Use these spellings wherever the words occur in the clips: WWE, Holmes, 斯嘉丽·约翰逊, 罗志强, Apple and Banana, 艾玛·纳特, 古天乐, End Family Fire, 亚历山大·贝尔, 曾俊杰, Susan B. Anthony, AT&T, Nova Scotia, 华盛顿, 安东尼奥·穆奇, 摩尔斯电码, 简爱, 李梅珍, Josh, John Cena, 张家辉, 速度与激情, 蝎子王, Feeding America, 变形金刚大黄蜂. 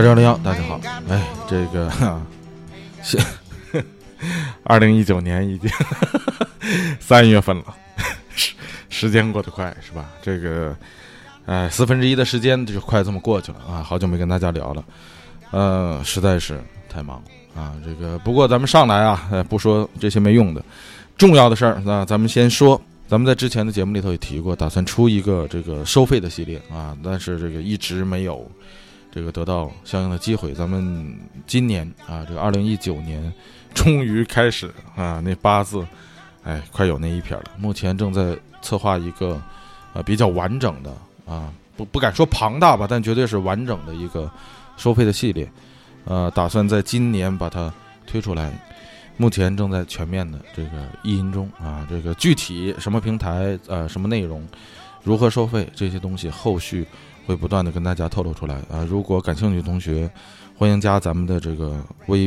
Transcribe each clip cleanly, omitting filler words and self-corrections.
101，大家好。哎，这个是2019年已经3月份了，时间过得快是吧？这个1/4的时间就快这么过去了啊！好久没跟大家聊了，实在是太忙啊。这个不过咱们上来啊，不说这些没用的，重要的事儿那咱们先说。咱们在之前的节目里头也提过，打算出一个这个收费的系列啊，但是这个一直没有这个得到相应的机会。咱们今年啊，这个2019年终于开始啊，那八字，哎，快有那一撇了。目前正在策划一个比较完整的啊，不敢说庞大吧，但绝对是完整的一个收费的系列，打算在今年把它推出来。目前正在全面的这个意淫中啊，这个具体什么平台什么内容，如何收费这些东西，后续会不断的跟大家透露出来啊。如果感兴趣的同学，欢迎加咱们的这个微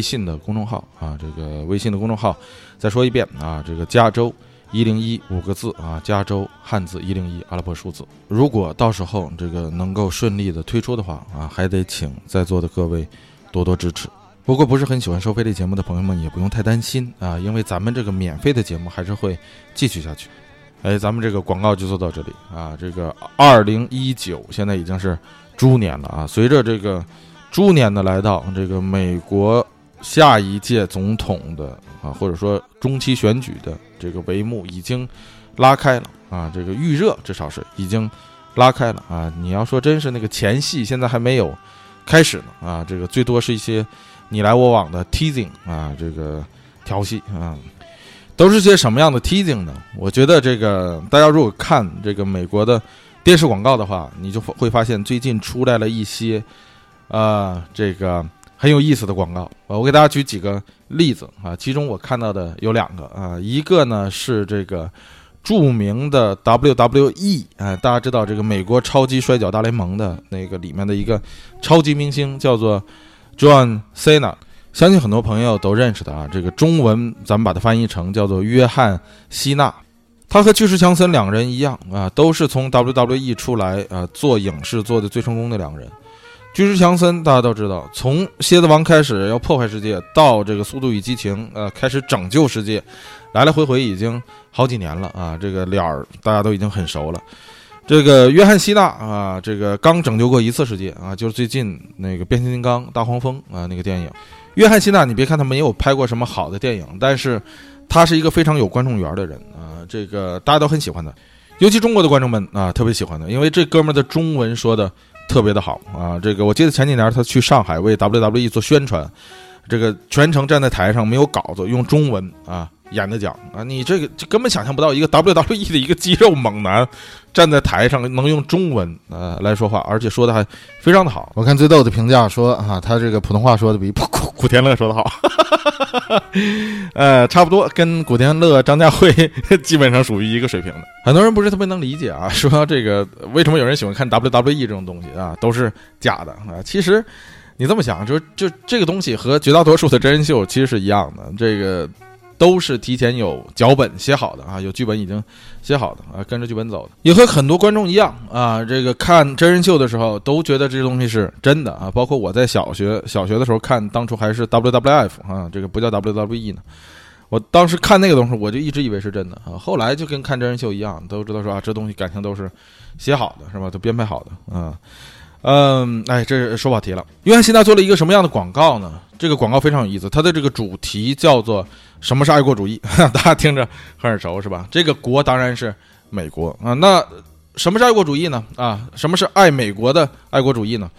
信的公众号啊，这个微信的公众号再说一遍啊，这个加州1015个字啊，加州汉字101阿拉伯数字。如果到时候这个能够顺利的推出的话啊，还得请在座的各位多多支持。不过不是很喜欢收费类节目的朋友们也不用太担心啊，因为咱们这个免费的节目还是会继续下去。哎，咱们这个广告就做到这里啊。这个2019现在已经是猪年了啊，随着这个猪年的来到，这个美国下一届总统的啊，或者说中期选举的这个帷幕已经拉开了啊，这个预热至少是已经拉开了啊。你要说真是那个前戏现在还没有开始呢啊，这个最多是一些你来我往的 teasing 啊，这个调戏啊，都是些什么样的 teasing 呢？我觉得这个大家如果看这个美国的电视广告的话，你就会发现最近出来了一些这个很有意思的广告。我给大家举几个例子啊，其中我看到的有2个啊，一个呢是这个著名的 WWE 啊，大家知道这个美国超级摔跤大联盟的那个里面的一个超级明星叫做John Cena， 相信很多朋友都认识的啊。这个中文咱们把它翻译成叫做约翰·希纳。他和巨石强森两人一样啊，都是从 WWE 出来啊，做影视做的最成功的2人。巨石强森大家都知道，从《蝎子王》开始要破坏世界，到这个《速度与激情》开始拯救世界，来来回回已经好几年了啊。这个脸儿大家都已经很熟了。这个约翰·希纳啊，这个刚拯救过一次世界啊，就是最近那个变形金刚大黄蜂啊那个电影。约翰·希纳，你别看他没有拍过什么好的电影，但是他是一个非常有观众缘的人啊，这个大家都很喜欢的，尤其中国的观众们啊特别喜欢的，因为这哥们的中文说的特别的好啊。这个我记得前几年他去上海为 WWE 做宣传，这个全程站在台上没有稿子，用中文啊演的讲啊，你这个就根本想象不到一个 WWE 的一个肌肉猛男站在台上能用中文来说话，而且说的还非常的好。我看最逗的评价说啊，他这个普通话说的比古天乐说的好，差不多跟古天乐、张家辉基本上属于一个水平的。很多人不是特别能理解啊，说这个为什么有人喜欢看 WWE 这种东西啊，都是假的啊。其实你这么想，就这个东西和绝大多数的真人秀其实是一样的，这个都是提前有脚本写好的啊，有剧本已经写好的啊，跟着剧本走的。也和很多观众一样啊，这个看真人秀的时候都觉得这东西是真的啊，包括我在小学的时候看，当初还是 WWF 啊，这个不叫 WWE 呢。我当时看那个东西，我就一直以为是真的啊，后来就跟看真人秀一样，都知道说啊，这东西感情都是写好的，是吧？都编排好的啊。这说跑题了。约翰·希纳做了一个什么样的广告呢？这个广告非常有意思，它的这个主题叫做什么是爱国主义，大家听着很耳熟是吧？这个国当然是美国啊。那什么是爱国主义呢？啊，什么是爱美国的爱国主义呢？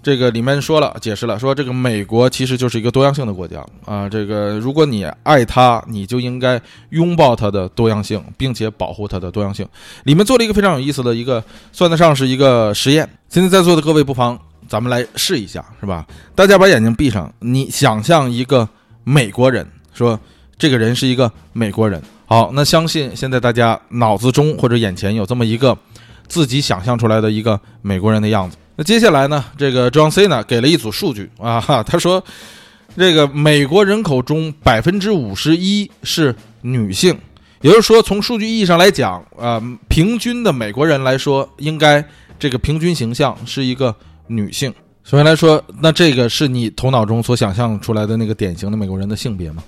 这个里面说了解释了，说这个美国其实就是一个多样性的国家啊。这个如果你爱它，你就应该拥抱它的多样性，并且保护它的多样性。里面做了一个非常有意思的一个，算得上是一个实验。现在在座的各位不妨咱们来试一下，是吧？大家把眼睛闭上，你想象一个美国人，说这个人是一个美国人。好，那相信现在大家脑子中或者眼前有这么一个自己想象出来的一个美国人的样子。那接下来呢，这个 John Cena 给了一组数据啊，他说这个美国人口中51%是女性，也就是说从数据意义上来讲啊，平均的美国人来说，应该这个平均形象是一个女性。首先来说，那这个是你头脑中所想象出来的那个典型的美国人的性别吗？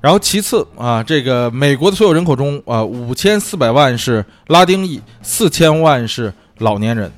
然后其次啊，这个美国的所有人口中啊，5400万是拉丁裔，4000万是老年人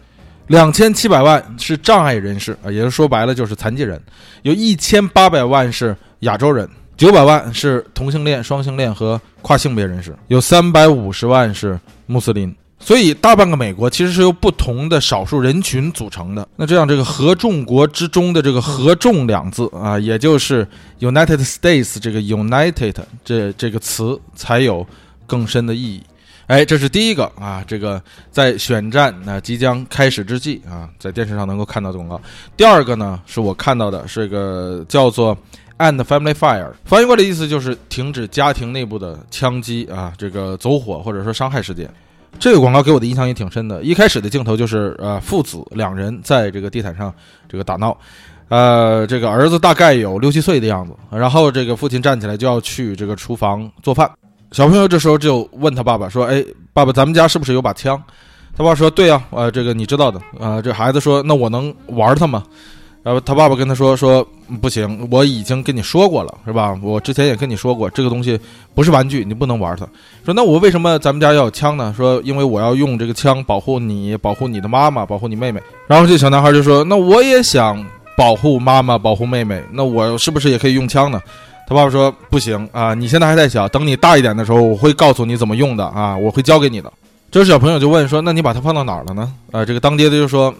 ，2700万是障碍人士啊，也就是说白了就是残疾人，有1800万是亚洲人，900万是同性恋、双性恋和跨性别人士，有350万是穆斯林。所以大半个美国其实是由不同的少数人群组成的。那这样，这个合众国之中的这个合众两字啊，也就是 United States 这个 United 这个词才有更深的意义。哎，这是第一个啊，这个在选战啊即将开始之际啊，在电视上能够看到的广告。第二个呢，是我看到的是个叫做 End Family Fire， 翻译过来的意思就是停止家庭内部的枪击啊，这个走火或者说伤害事件。这个广告给我的印象也挺深的，一开始的镜头就是父子两人在这个地毯上这个打闹，这个儿子大概有6-7岁的样子，然后这个父亲站起来就要去这个厨房做饭，小朋友这时候就问他爸爸说：“哎，爸爸，咱们家是不是有把枪？”他爸说：“对啊，这个你知道的。”这孩子说：“那我能玩他吗？”然后他爸爸跟他说不行，我已经跟你说过了，是吧？我之前也跟你说过，这个东西不是玩具，你不能玩它。说那我为什么咱们家要有枪呢？说因为我要用这个枪保护你，保护你的妈妈，保护你妹妹。然后这小男孩就说，那我也想保护妈妈，保护妹妹，那我是不是也可以用枪呢？他爸爸说不行啊，你现在还太小，等你大一点的时候，我会告诉你怎么用的啊，我会教给你的。这时小朋友就问说，那你把它放到哪儿了呢？这个当爹的就说，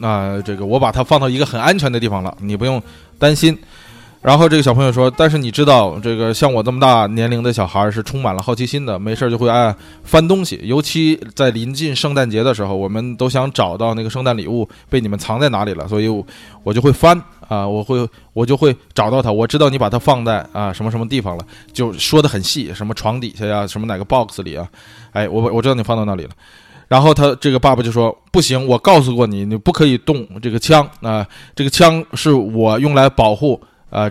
这个我把它放到一个很安全的地方了，你不用担心。然后这个小朋友说，但是你知道，这个像我这么大年龄的小孩是充满了好奇心的，没事就会爱翻东西，尤其在临近圣诞节的时候，我们都想找到那个圣诞礼物被你们藏在哪里了，所以我就会翻啊，我就会找到它。我知道你把它放在啊什么什么地方了，就说得很细，什么床底下呀，什么哪个 box 里啊，哎，我知道你放到那里了。然后他这个爸爸就说不行，我告诉过你，你不可以动这个枪啊，这个枪是我用来保护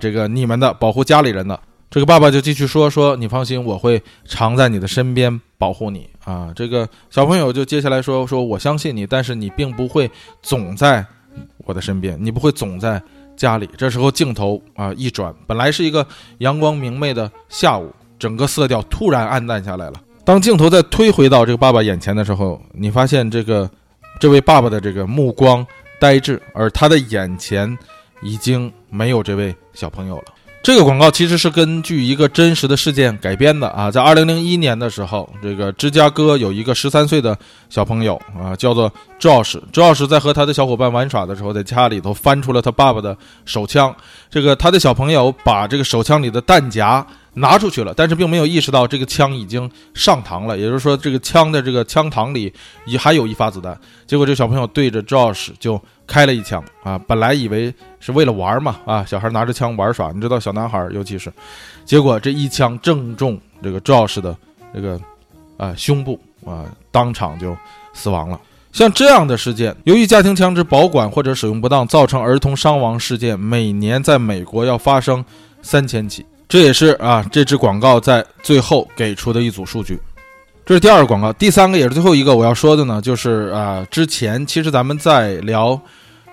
这个你们的，保护家里人的。这个爸爸就继续说你放心，我会常在你的身边保护你啊。这个小朋友就接下来说我相信你，但是你并不会总在我的身边，你不会总在家里。这时候镜头一转，本来是一个阳光明媚的下午，整个色调突然暗淡下来了。当镜头再推回到这个爸爸眼前的时候，你发现这位爸爸的这个目光呆滞，而他的眼前已经没有这位小朋友了。这个广告其实是根据一个真实的事件改编的啊，在2001年的时候，这个芝加哥有一个13岁的小朋友啊，叫做 Josh 在和他的小伙伴玩耍的时候，在家里头翻出了他爸爸的手枪，这个他的小朋友把这个手枪里的弹夹拿出去了，但是并没有意识到这个枪已经上膛了，也就是说这个枪的这个枪膛里也还有一发子弹。结果这小朋友对着 Josh 就开了一枪啊！本来以为是为了玩嘛啊，小孩拿着枪玩耍，你知道小男孩尤其是，结果这一枪正中这个 Josh 的这个胸部啊，当场就死亡了。像这样的事件，由于家庭枪支保管或者使用不当造成儿童伤亡事件，每年在美国要发生3000起。这也是这支广告在最后给出的一组数据。这是第二个广告。第三个也是最后一个我要说的呢，就是之前其实咱们在聊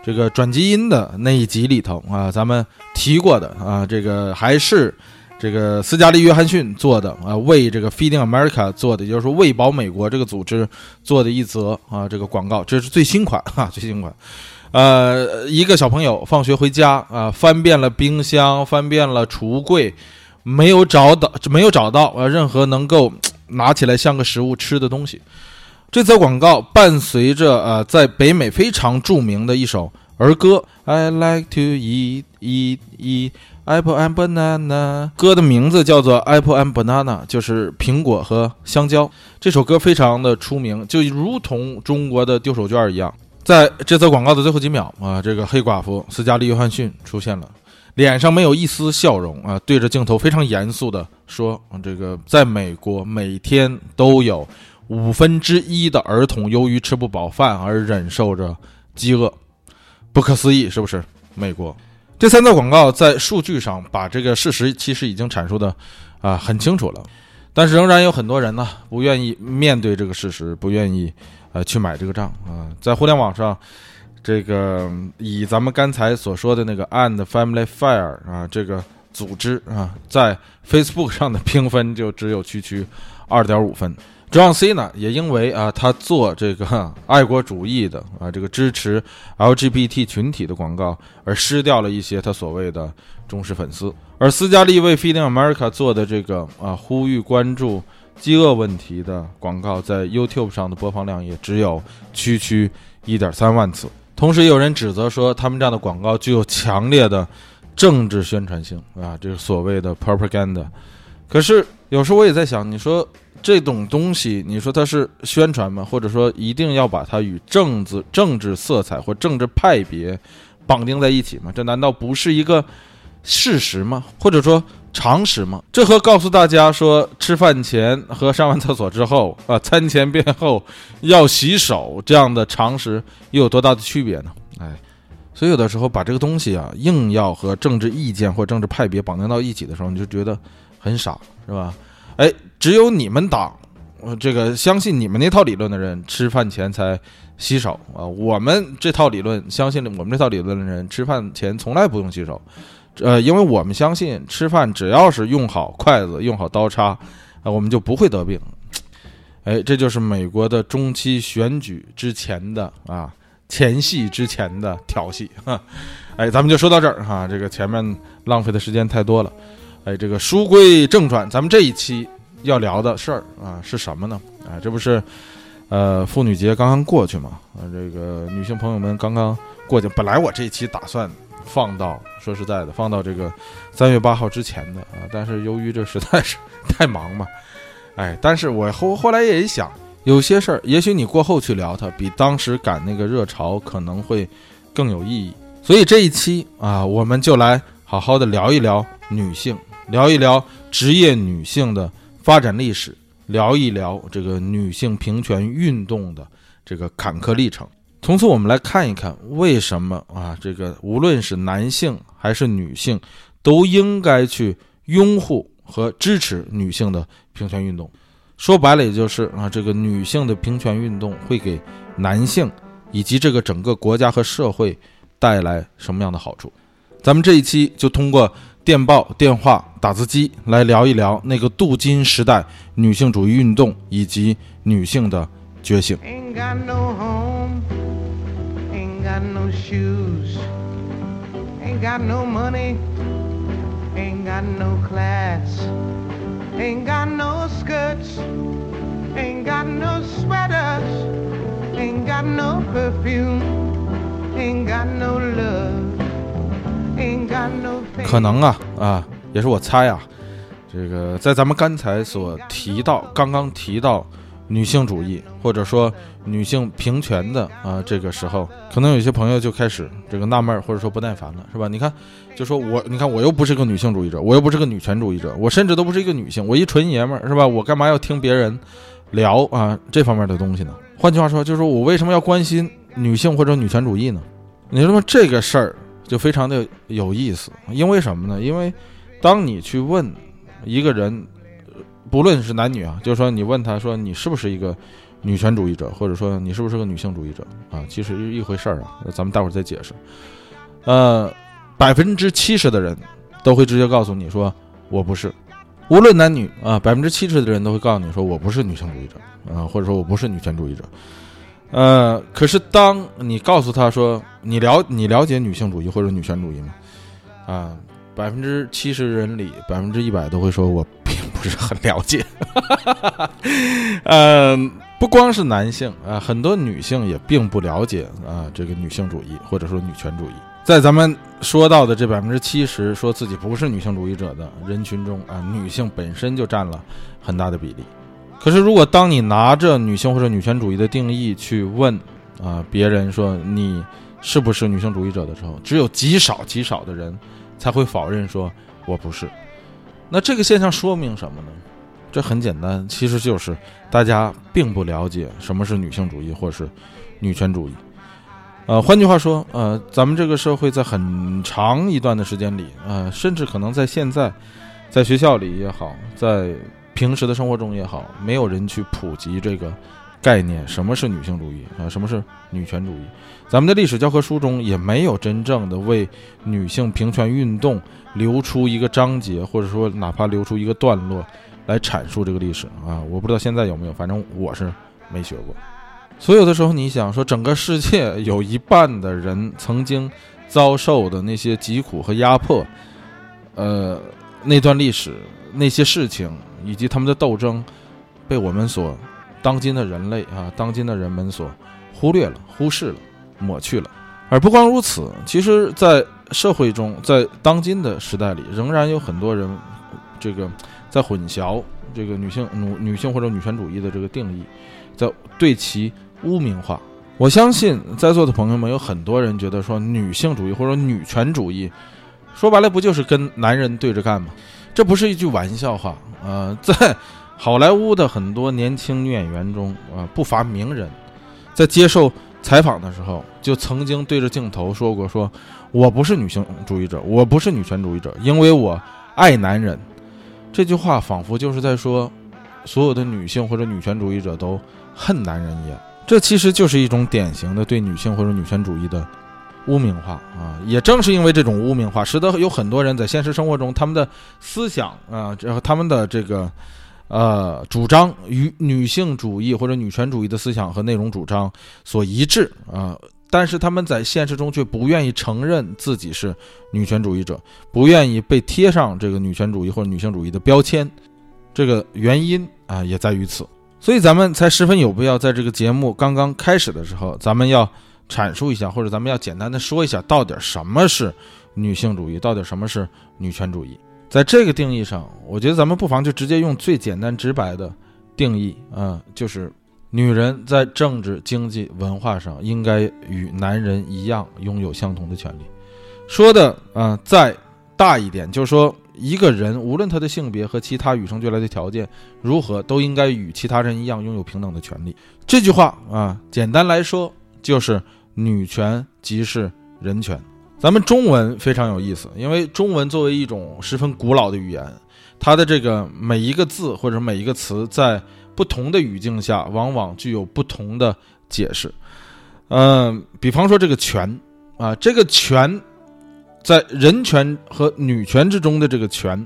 这个转基因的那一集里头咱们提过的这个还是这个斯嘉丽·约翰逊做的为这个 Feeding America 做的，也就是说喂饱美国这个组织做的一则这个广告。这是最新款最新款。一个小朋友放学回家翻遍了冰箱，翻遍了橱柜，没有找到任何能够拿起来像个食物吃的东西。这则广告伴随着在北美非常著名的一首儿歌 I like to eat apple and banana， 歌的名字叫做 Apple and Banana， 就是苹果和香蕉。这首歌非常的出名，就如同中国的丢手绢一样。在这则广告的最后几秒这个黑寡妇斯嘉丽·约翰逊出现了，脸上没有一丝笑容对着镜头非常严肃的说，这个在美国每天都有1/5的儿童由于吃不饱饭而忍受着饥饿。不可思议，是不是？美国这三则广告在数据上把这个事实其实已经阐述的很清楚了，但是仍然有很多人呢不愿意面对这个事实，不愿意去买这个账在互联网上这个以咱们刚才所说的那个 End Family Fire 啊，这个组织啊，在 Facebook 上的评分就只有区区 2.5 分。John Cena 也因为啊，他做这个爱国主义的啊，这个支持 LGBT 群体的广告，而失掉了一些他所谓的忠实粉丝。而斯嘉丽为 Feeding America 做的这个啊，呼吁关注饥饿问题的广告，在 YouTube 上的播放量也只有区区 1.3 万次。同时，有人指责说，他们这样的广告具有强烈的政治宣传性啊，这个所谓的 propaganda。可是有时候我也在想，你说这种东西，你说它是宣传吗？或者说一定要把它与政治色彩或政治派别绑定在一起吗？这难道不是一个事实吗？或者说常识吗？这和告诉大家说吃饭前和上完厕所之后啊，餐前便后要洗手这样的常识又有多大的区别呢？哎，所以有的时候把这个东西啊，硬要和政治意见或政治派别绑定到一起的时候，你就觉得很傻，是吧？哎，只有你们党，这个相信你们那套理论的人，吃饭前才洗手啊！我们这套理论，相信我们这套理论的人，吃饭前从来不用洗手，因为我们相信吃饭只要是用好筷子、用好刀叉，我们就不会得病。哎，这就是美国的中期选举之前的啊，前戏之前的调戏。哎，咱们就说到这儿哈，这个前面浪费的时间太多了。哎，这个书归正传，咱们这一期要聊的事儿啊是什么呢？啊，这不是妇女节刚刚过去嘛？啊，这个女性朋友们刚刚过去。本来我这一期打算放到，说实在的，放到这个3月8号之前的啊，但是由于这实在是太忙嘛，哎，但是我后来也想，有些事儿也许你过后去聊它，比当时赶那个热潮可能会更有意义。所以这一期啊，我们就来好好的聊一聊女性。聊一聊职业女性的发展历史，聊一聊这个女性平权运动的这个坎坷历程。从此我们来看一看，为什么啊，这个无论是男性还是女性，都应该去拥护和支持女性的平权运动。说白了，也就是啊，这个女性的平权运动会给男性以及这个整个国家和社会带来什么样的好处？咱们这一期就通过电报、电话、打字机来聊一聊那个镀金时代女性主义运动以及女性的觉醒。可能啊，也是我猜啊，这个在咱们刚才所提到，刚刚提到女性主义或者说女性平权的啊，这个时候，可能有些朋友就开始这个纳闷或者说不耐烦了，是吧？你看，就说你看我又不是个女性主义者，我又不是个女权主义者，我甚至都不是一个女性，我一纯爷们儿，是吧？我干嘛要听别人聊啊这方面的东西呢？换句话说，就是说我为什么要关心女性或者女权主义呢？你说这个事儿就非常的有意思，因为什么呢？因为当你去问一个人，不论是男女啊，就是说你问他说你是不是一个女权主义者，或者说你是不是个女性主义者啊，其实一回事儿啊，咱们待会儿再解释。70%的人都会直接告诉你说我不是，无论男女啊，70%的人都会告诉你说我不是女性主义者啊，或者说我不是女权主义者。可是当你告诉他说你了解女性主义或者女权主义吗？啊，70%人里100%都会说我并不是很了解。不光是男性啊，很多女性也并不了解啊这个女性主义或者说女权主义。在咱们说到的这70%说自己不是女性主义者的人群中啊，女性本身就占了很大的比例。可是如果当你拿着女性或者女权主义的定义去问啊别人说你是不是女性主义者的时候，只有极少的人才会否认说我不是。那这个现象说明什么呢？这很简单，其实就是大家并不了解什么是女性主义或是女权主义。换句话说，咱们这个社会在很长一段的时间里，甚至可能在现在，在学校里也好，在平时的生活中也好，没有人去普及这个概念，什么是女性主义啊，什么是女权主义。咱们的历史教科书中也没有真正的为女性平权运动留出一个章节，或者说哪怕留出一个段落来阐述这个历史啊。我不知道现在有没有，反正我是没学过。所以有的时候你想说，整个世界有一半的人曾经遭受的那些疾苦和压迫，那段历史，那些事情以及他们的斗争，被我们所当今的人类啊，当今的人们所忽略了、忽视了、抹去了。而不光如此，其实在社会中，在当今的时代里，仍然有很多人这个在混淆这个女性或者女权主义的这个定义，在对其污名化。我相信在座的朋友们有很多人觉得说，女性主义或者女权主义说白了不就是跟男人对着干吗？这不是一句玩笑话。在好莱坞的很多年轻女演员中不乏名人，在接受采访的时候就曾经对着镜头说过，说我不是女性主义者，我不是女权主义者，因为我爱男人。这句话仿佛就是在说所有的女性或者女权主义者都恨男人一样。这其实就是一种典型的对女性或者女权主义的污名化啊！也正是因为这种污名化，使得有很多人在现实生活中，他们的思想啊，他们的这个主张与女性主义或者女权主义的思想和内容主张所一致啊，但是他们在现实中却不愿意承认自己是女权主义者，不愿意被贴上这个女权主义或者女性主义的标签。这个原因啊，也在于此。所以咱们才十分有必要在这个节目刚刚开始的时候，咱们要阐述一下，或者咱们要简单的说一下，到底什么是女性主义，到底什么是女权主义。在这个定义上，我觉得咱们不妨就直接用最简单直白的定义就是女人在政治、经济、文化上应该与男人一样拥有相同的权利。说的再大一点，就是说一个人无论他的性别和其他与生俱来的条件如何，都应该与其他人一样拥有平等的权利。这句话简单来说就是女权即是人权。咱们中文非常有意思，因为中文作为一种十分古老的语言，它的这个每一个字或者每一个词在不同的语境下往往具有不同的解释。比方说这个权这个权在人权和女权之中的这个权，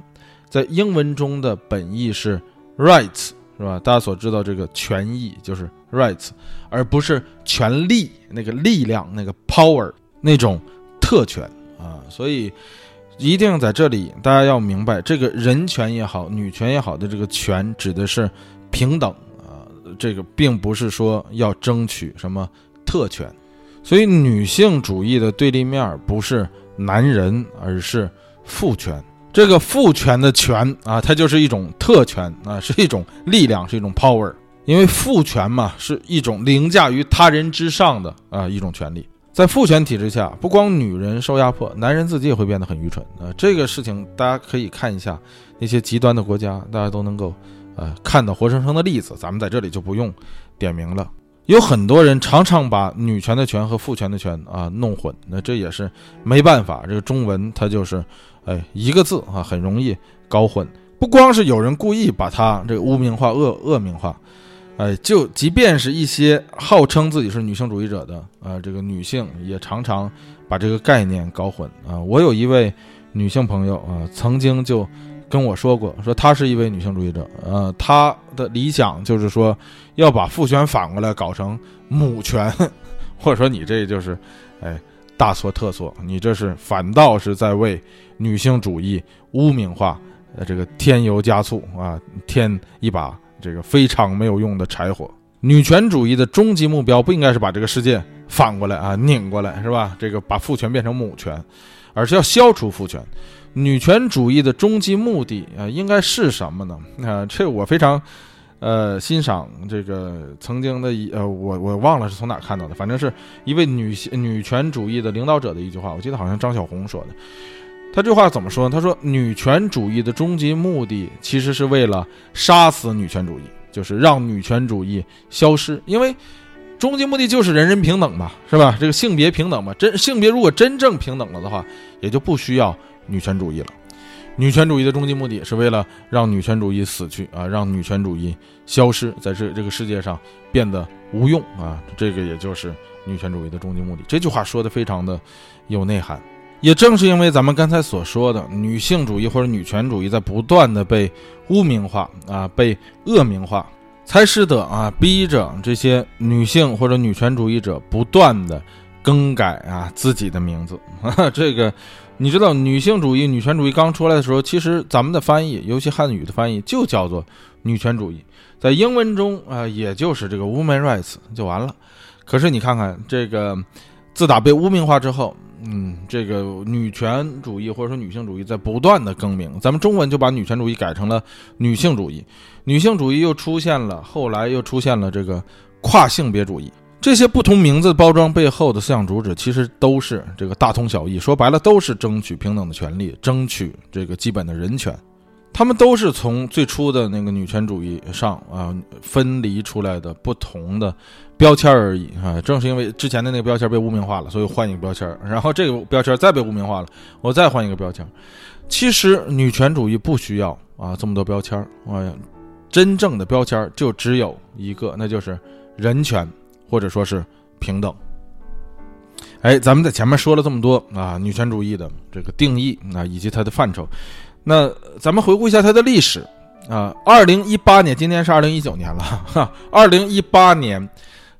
在英文中的本意是 rights， 是吧？大家所知道这个权益就是 rights， 而不是权力，那个力量，那个 power， 那种特权所以一定在这里大家要明白，这个人权也好，女权也好的这个权指的是平等这个并不是说要争取什么特权。所以女性主义的对立面不是男人，而是父权。这个父权的权它就是一种特权是一种力量，是一种 power。因为父权嘛，是一种凌驾于他人之上的一种权利。在父权体制下，不光女人受压迫，男人自己也会变得很愚蠢这个事情大家可以看一下那些极端的国家，大家都能够看到活生生的例子，咱们在这里就不用点名了。有很多人常常把女权的权和父权的权弄混，那这也是没办法，这个中文它就是一个字很容易搞混。不光是有人故意把它这个污名化、恶名化就即便是一些号称自己是女性主义者的这个女性也常常把这个概念搞混我有一位女性朋友曾经就跟我说过，说她是一位女性主义者她的理想就是说要把父权反过来搞成母权，或者说你这就是大错特错，你这是反倒是在为女性主义污名化这个添油加醋添一把这个非常没有用的柴火。女权主义的终极目标不应该是把这个世界反过来拧过来，是吧？这个把父权变成母权，而是要消除父权。女权主义的终极目的应该是什么呢？这我非常欣赏这个曾经的我忘了是从哪看到的，反正是一位女权主义的领导者的一句话，我记得好像张晓红说的。他这话怎么说呢？他说女权主义的终极目的其实是为了杀死女权主义，就是让女权主义消失。因为终极目的就是人人平等嘛，是吧？这个性别平等嘛，性别如果真正平等了的话，也就不需要女权主义了。女权主义的终极目的是为了让女权主义死去啊，让女权主义消失，在这个世界上变得无用啊，这个也就是女权主义的终极目的。这句话说的非常的有内涵。也正是因为咱们刚才所说的女性主义或者女权主义在不断的被污名化啊，被恶名化，才使得啊逼着这些女性或者女权主义者不断的更改啊自己的名字。这个你知道，女性主义女权主义刚出来的时候，其实咱们的翻译，尤其汉语的翻译就叫做女权主义，在英文中也就是这个 woman rights 就完了。可是你看看这个，自打被污名化之后，这个女权主义或者说女性主义在不断的更名，咱们中文就把女权主义改成了女性主义，女性主义又出现了，后来又出现了这个跨性别主义。这些不同名字包装背后的思想主旨，其实都是这个大同小异，说白了都是争取平等的权利，争取这个基本的人权。他们都是从最初的那个女权主义上分离出来的不同的标签而已啊。正是因为之前的那个标签被污名化了，所以换一个标签，然后这个标签再被污名化了，我再换一个标签。其实女权主义不需要啊这么多标签啊，真正的标签就只有一个，那就是人权或者说是平等。咱们在前面说了这么多啊，女权主义的这个定义啊以及它的范畴。那咱们回顾一下它的历史啊，2018年，今天是2019年了哈，2018年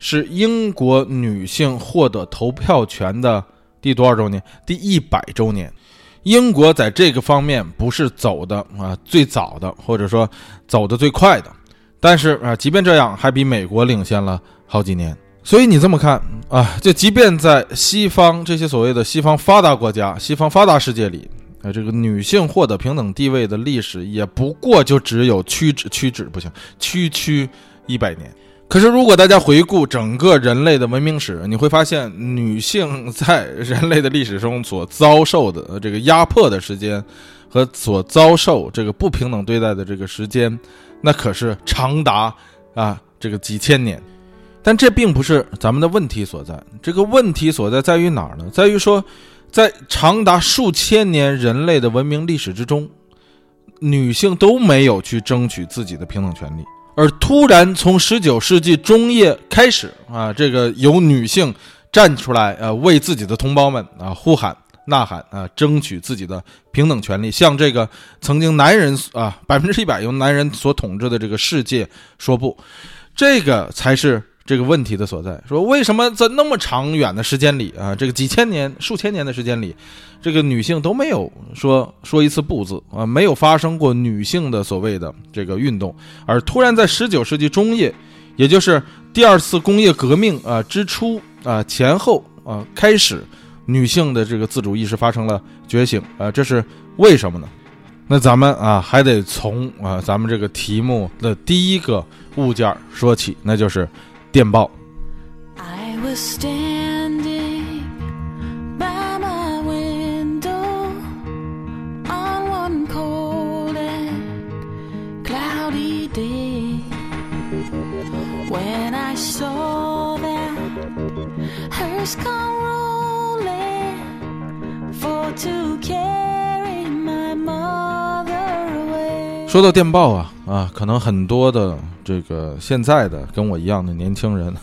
是英国女性获得投票权的第多少周年？第100周年。英国在这个方面不是走的最早的，或者说走的最快的，但是即便这样还比美国领先了好几年。所以你这么看啊，就即便在西方这些所谓的西方发达国家、西方发达世界里，这个女性获得平等地位的历史也不过就只有区区100年。可是如果大家回顾整个人类的文明史，你会发现女性在人类的历史中所遭受的这个压迫的时间和所遭受这个不平等对待的这个时间，那可是长达这个几千年。但这并不是咱们的问题所在，这个问题所在在于哪儿呢？在于说在长达数千年人类的文明历史之中，女性都没有去争取自己的平等权利，而突然从19世纪中叶开始这个有女性站出来为自己的同胞们呼喊呐喊争取自己的平等权利，向这个曾经男人100%由男人所统治的这个世界说不。这个才是这个问题的所在。说为什么在那么长远的时间里这个几千年、数千年的时间里，这个女性都没有说一次不字没有发生过女性的所谓的这个运动，而突然在19世纪中叶，也就是第二次工业革命之初前后开始，女性的这个自主意识发生了觉醒这是为什么呢？那咱们还得从咱们这个题目的第一个物件说起，那就是电报。 I was standing by my window on one cold and cloudy day when I saw that hers come rolling for to carry my mother away。 说到电报可能很多的这个现在的跟我一样的年轻人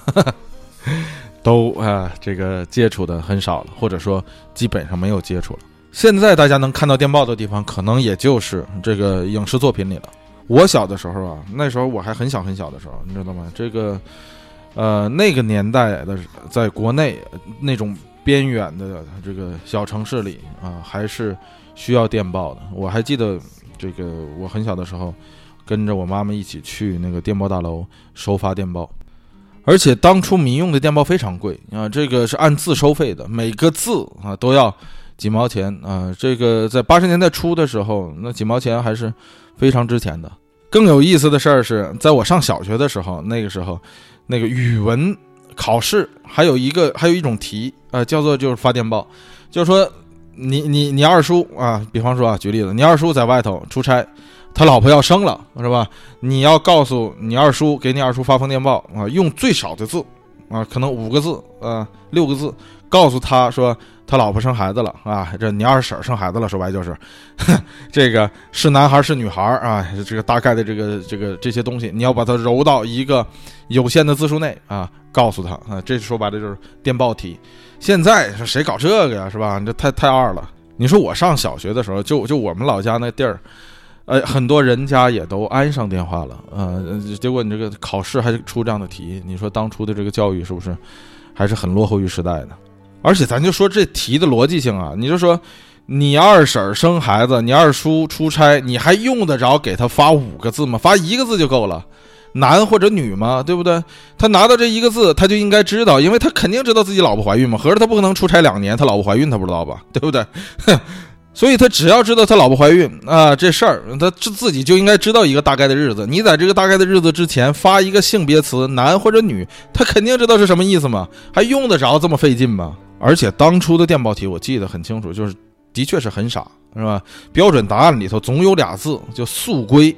都这个接触的很少了，或者说基本上没有接触了。现在大家能看到电报的地方，可能也就是这个影视作品里了。我小的时候那时候我还很小很小的时候，你知道吗？这个那个年代的，在国内那种边远的这个小城市里还是需要电报的。我还记得这个我很小的时候，跟着我妈妈一起去那个电报大楼收发电报，而且当初民用的电报非常贵这个是按字收费的，每个字都要几毛钱这个在80年代初的时候，那几毛钱还是非常值钱的。更有意思的事儿是，在我上小学的时候，那个时候那个语文考试还有一种题叫做就是发电报，就是说你二叔比方说举例子，你二叔在外头出差，他老婆要生了，是吧？你要告诉你二叔，给你二叔发封电报用最少的字可能5个字6个字，告诉他说他老婆生孩子了啊，这你二婶生孩子了，说白就是，这个是男孩是女孩啊，这个大概的这些东西，你要把它揉到一个有限的字数内啊，告诉他啊，这说白的就是电报题。现在谁搞这个呀，是吧？你这太二了。你说我上小学的时候，就我们老家那地儿。很多人家也都安上电话了，结果你这个考试还出这样的题，你说当初的这个教育是不是还是很落后于时代的？而且咱就说这题的逻辑性啊，你就说你二婶生孩子，你二叔出差，你还用得着给他发5个字吗？发1个字就够了，男或者女嘛，对不对？他拿到这1个字，他就应该知道，因为他肯定知道自己老婆怀孕嘛，合着他不可能出差2年，他老婆怀孕他不知道吧，对不对？所以他只要知道他老婆怀孕啊，这事儿他自己就应该知道一个大概的日子。你在这个大概的日子之前发一个性别词，男或者女，他肯定知道是什么意思嘛，还用得着这么费劲吗？而且当初的电报题我记得很清楚，就是的确是很傻，是吧？标准答案里头总有2字就速归。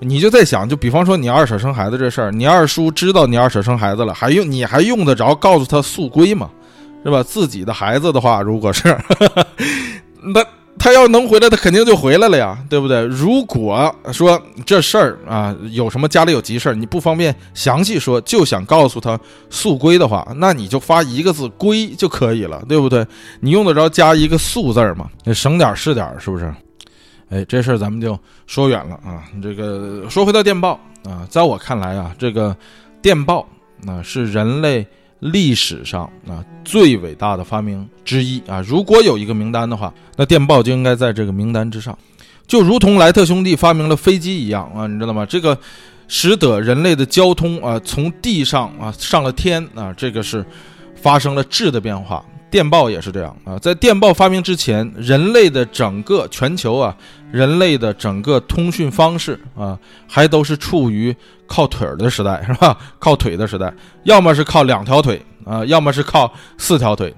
你就在想，就比方说你二婶生孩子这事儿，你二叔知道你二婶生孩子了，你还用得着告诉他速归吗？是吧？自己的孩子的话，如果是那他要能回来，他肯定就回来了呀，对不对？如果说这事儿啊，有什么家里有急事儿，你不方便详细说，就想告诉他速归的话，那你就发1个字“归”就可以了，对不对？你用得着加一个“速”字吗？省点是点，是不是？哎，这事儿咱们就说远了啊。这个说回到电报啊，在我看来啊，这个电报啊是人类历史上啊最伟大的发明之一啊！如果有一个名单的话，那电报就应该在这个名单之上，就如同莱特兄弟发明了飞机一样啊，你知道吗？这个使得人类的交通啊从地上啊上了天啊，这个是发生了质的变化。电报也是这样啊，在电报发明之前，人类的整个全球啊，人类的整个通讯方式啊，还都是处于靠腿的时代，是吧？靠腿的时代，要么是靠2条腿啊，要么是靠4条腿。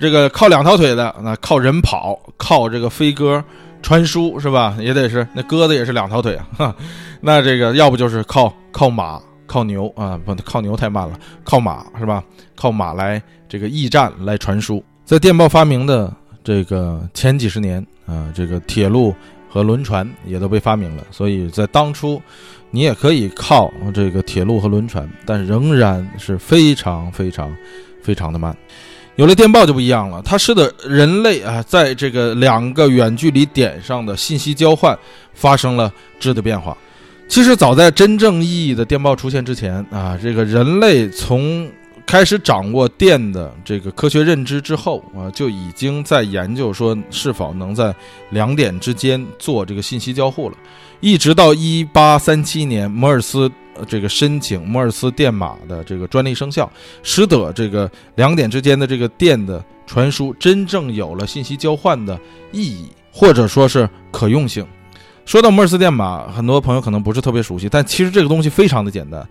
这个靠2条腿的，那靠人跑，靠这个飞鸽传书，是吧？也得是那鸽子也是2条腿啊。那这个要不就是靠马。靠牛啊，不，靠牛太慢了，靠马，是吧？靠马来这个驿站来传输。在电报发明的这个前几十年啊，这个铁路和轮船也都被发明了，所以在当初你也可以靠这个铁路和轮船，但仍然是非常非常非常的慢。有了电报就不一样了，它使得人类啊在这个2个远距离点上的信息交换发生了质的变化。其实早在真正意义的电报出现之前啊，这个人类从开始掌握电的这个科学认知之后啊，就已经在研究说是否能在2点之间做这个信息交互了。一直到1837年，摩尔斯这个申请摩尔斯电码的这个专利生效，使得这个2点之间的这个电的传输真正有了信息交换的意义，或者说是可用性。说到摩尔斯电码，很多朋友可能不是特别熟悉，但其实这个东西非常的简单。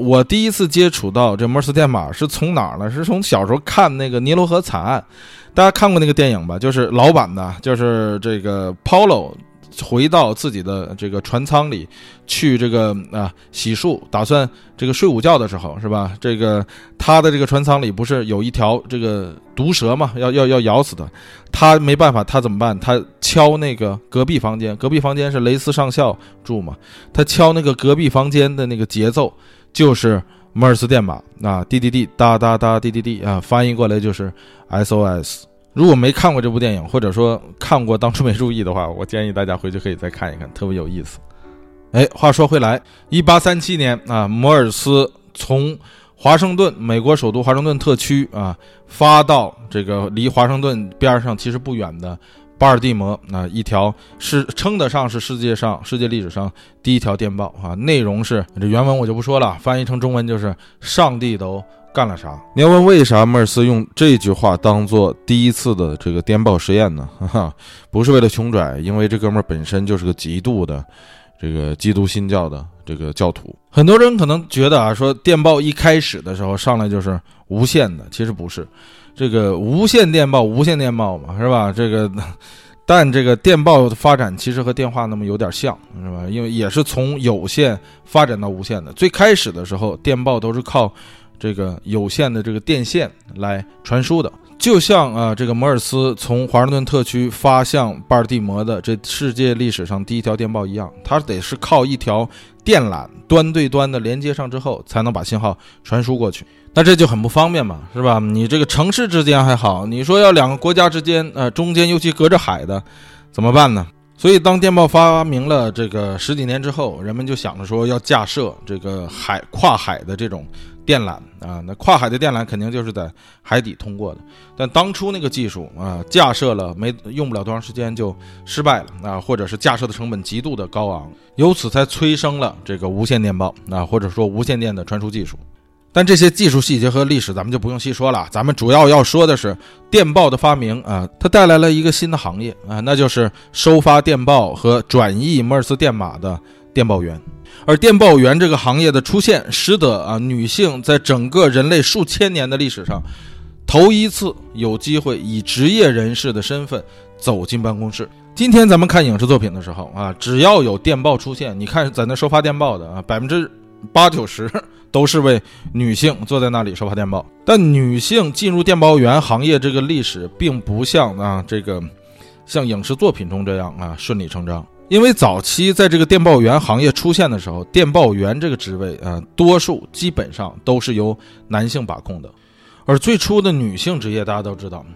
我第一次接触到这摩尔斯电码是从哪儿呢？是从小时候看那个尼罗河惨案，大家看过那个电影吧？就是老板呢，就是这个 Paulo 回到自己的这个船舱里去这个洗漱，打算这个睡午觉的时候，是吧？这个他的这个船舱里不是有一条这个毒蛇嘛，要咬死他，他没办法，他怎么办？他敲那个隔壁房间，隔壁房间是雷斯上校住嘛，他敲那个隔壁房间的那个节奏就是摩尔斯电码啊，滴滴滴哒哒哒滴滴滴啊，翻译过来就是 SOS。如果没看过这部电影，或者说看过当初没注意的话，我建议大家回去可以再看一看，特别有意思。哎，话说回来，1837年啊，摩尔斯从华盛顿，美国首都华盛顿特区啊，发到这个离华盛顿边上其实不远的巴尔的摩啊，一条是称得上是世界历史上第一条电报啊，内容是这原文我就不说了，翻译成中文就是上帝都干了啥？你要问为啥摩尔斯用这句话当做第一次的这个电报实验呢？哈哈，不是为了穷拽，因为这哥们儿本身就是个极度的这个基督新教的这个教徒。很多人可能觉得啊，说电报一开始的时候上来就是无线的，其实不是，这个无线电报嘛，是吧？这个。但这个电报的发展其实和电话那么有点像，是吧？因为也是从有线发展到无线的。最开始的时候，电报都是靠这个有线的这个电线来传输的。就像这个摩尔斯从华盛顿特区发向巴尔的摩的这世界历史上第一条电报一样，它得是靠一条电缆端对端的连接上之后，才能把信号传输过去。那这就很不方便嘛，是吧？你这个城市之间还好，你说要两个国家之间，中间尤其隔着海的，怎么办呢？所以当电报发明了这个十几年之后，人们就想着说要架设这个跨海的这种电缆啊。那跨海的电缆肯定就是在海底通过的，但当初那个技术啊，架设了用不了多长时间就失败了啊，或者是架设的成本极度的高昂，由此才催生了这个无线电报啊，或者说无线电的传输技术。但这些技术细节和历史咱们就不用细说了，咱们主要要说的是电报的发明啊，它带来了一个新的行业啊，那就是收发电报和转译摩尔斯电码的电报员。而电报员这个行业的出现，使得女性在整个人类数千年的历史上头一次有机会以职业人士的身份走进办公室。今天咱们看影视作品的时候啊，只要有电报出现，你看在那收发电报的啊，80-90%都是为女性坐在那里收发电报。但女性进入电报员行业这个历史并不像像影视作品中这样顺理成章。因为早期在这个电报员行业出现的时候，电报员这个职位多数基本上都是由男性把控的。而最初的女性职业大家都知道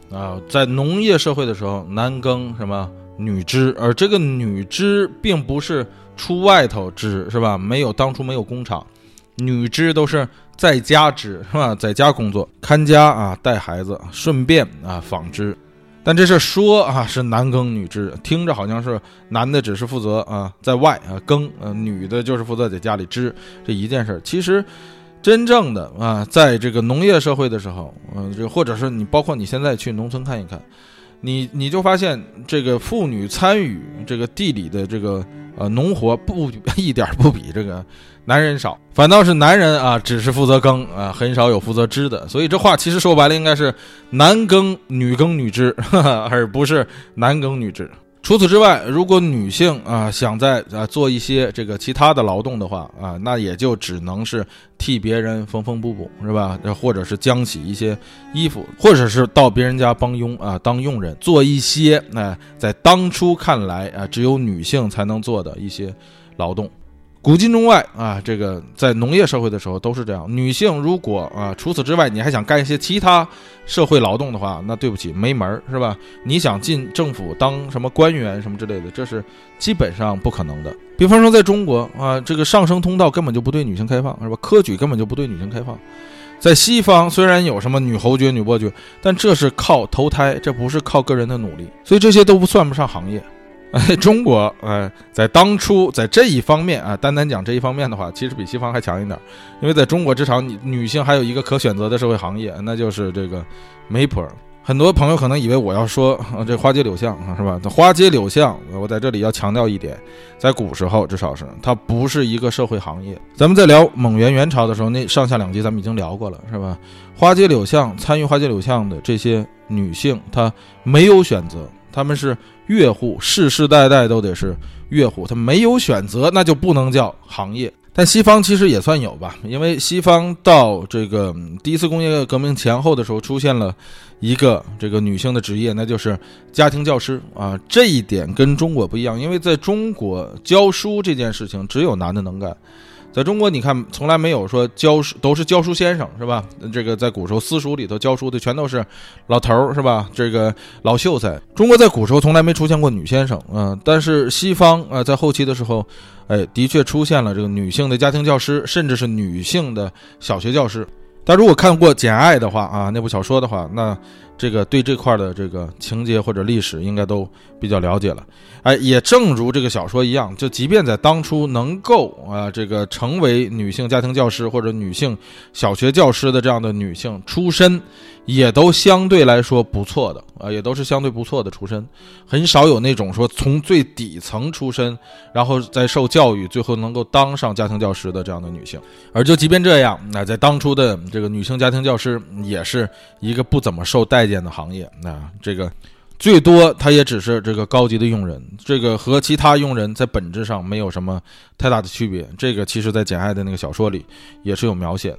在农业社会的时候，男耕什么女织，而这个女织并不是出外头织，是吧？当初没有工厂，女织都是在家织，是吧？在家工作，看家带孩子，顺便纺织。但这事说是男耕女织，听着好像是男的只是负责在外耕，女的就是负责在家里织这一件事。其实真正的在这个农业社会的时候，或者是你包括你现在去农村看一看，你就发现这个妇女参与这个地里的这个农活一点不比这个男人少，反倒是男人只是负责耕很少有负责织的。所以这话其实说白了应该是男耕女织，而不是男耕女织。除此之外，如果女性想在做一些这个其他的劳动的话那也就只能是替别人缝补补，是吧？或者是浆洗一些衣服，或者是到别人家帮佣当佣人，做一些在当初看来只有女性才能做的一些劳动。古今中外这个在农业社会的时候都是这样。女性如果除此之外你还想干一些其他社会劳动的话，那对不起，没门，是吧？你想进政府当什么官员什么之类的，这是基本上不可能的。比方说在中国这个上升通道根本就不对女性开放，是吧？科举根本就不对女性开放。在西方虽然有什么女侯爵、女伯爵，但这是靠投胎，这不是靠个人的努力，所以这些都不算不上行业。中国在当初在这一方面单单讲这一方面的话，其实比西方还强一点。因为在中国职场，女性还有一个可选择的社会行业，那就是这个媒婆。很多朋友可能以为我要说这花街柳巷，是吧？花街柳巷我在这里要强调一点，在古时候至少是它不是一个社会行业。咱们在聊蒙元元朝的时候，那上下两集咱们已经聊过了，是吧？花街柳巷，参与花街柳巷的这些女性，她没有选择，他们是乐户，世代代都得是乐户，他没有选择，那就不能叫行业。但西方其实也算有吧，因为西方到这个第一次工业革命前后的时候，出现了一个这个女性的职业，那就是家庭教师这一点跟中国不一样，因为在中国教书这件事情只有男的能干。在中国你看从来没有说教书都是教书先生，是吧？这个在古时候私塾里头教书的全都是老头，是吧？这个老秀才。中国在古时候从来没出现过女先生但是西方在后期的时候的确出现了这个女性的家庭教师，甚至是女性的小学教师。大家如果看过《简爱》的话那部小说的话，那这个对这块的这个情节或者历史应该都比较了解了。也正如这个小说一样，就即便在当初能够这个成为女性家庭教师或者女性小学教师的这样的女性出身，也都相对来说不错的也都是相对不错的出身，很少有那种说从最底层出身，然后再受教育，最后能够当上家庭教师的这样的女性。而就即便这样，那在当初的这个女性家庭教师也是一个不怎么受待见的行业，这个最多他也只是这个高级的佣人，这个和其他佣人在本质上没有什么太大的区别。这个其实在简爱的那个小说里也是有描写的。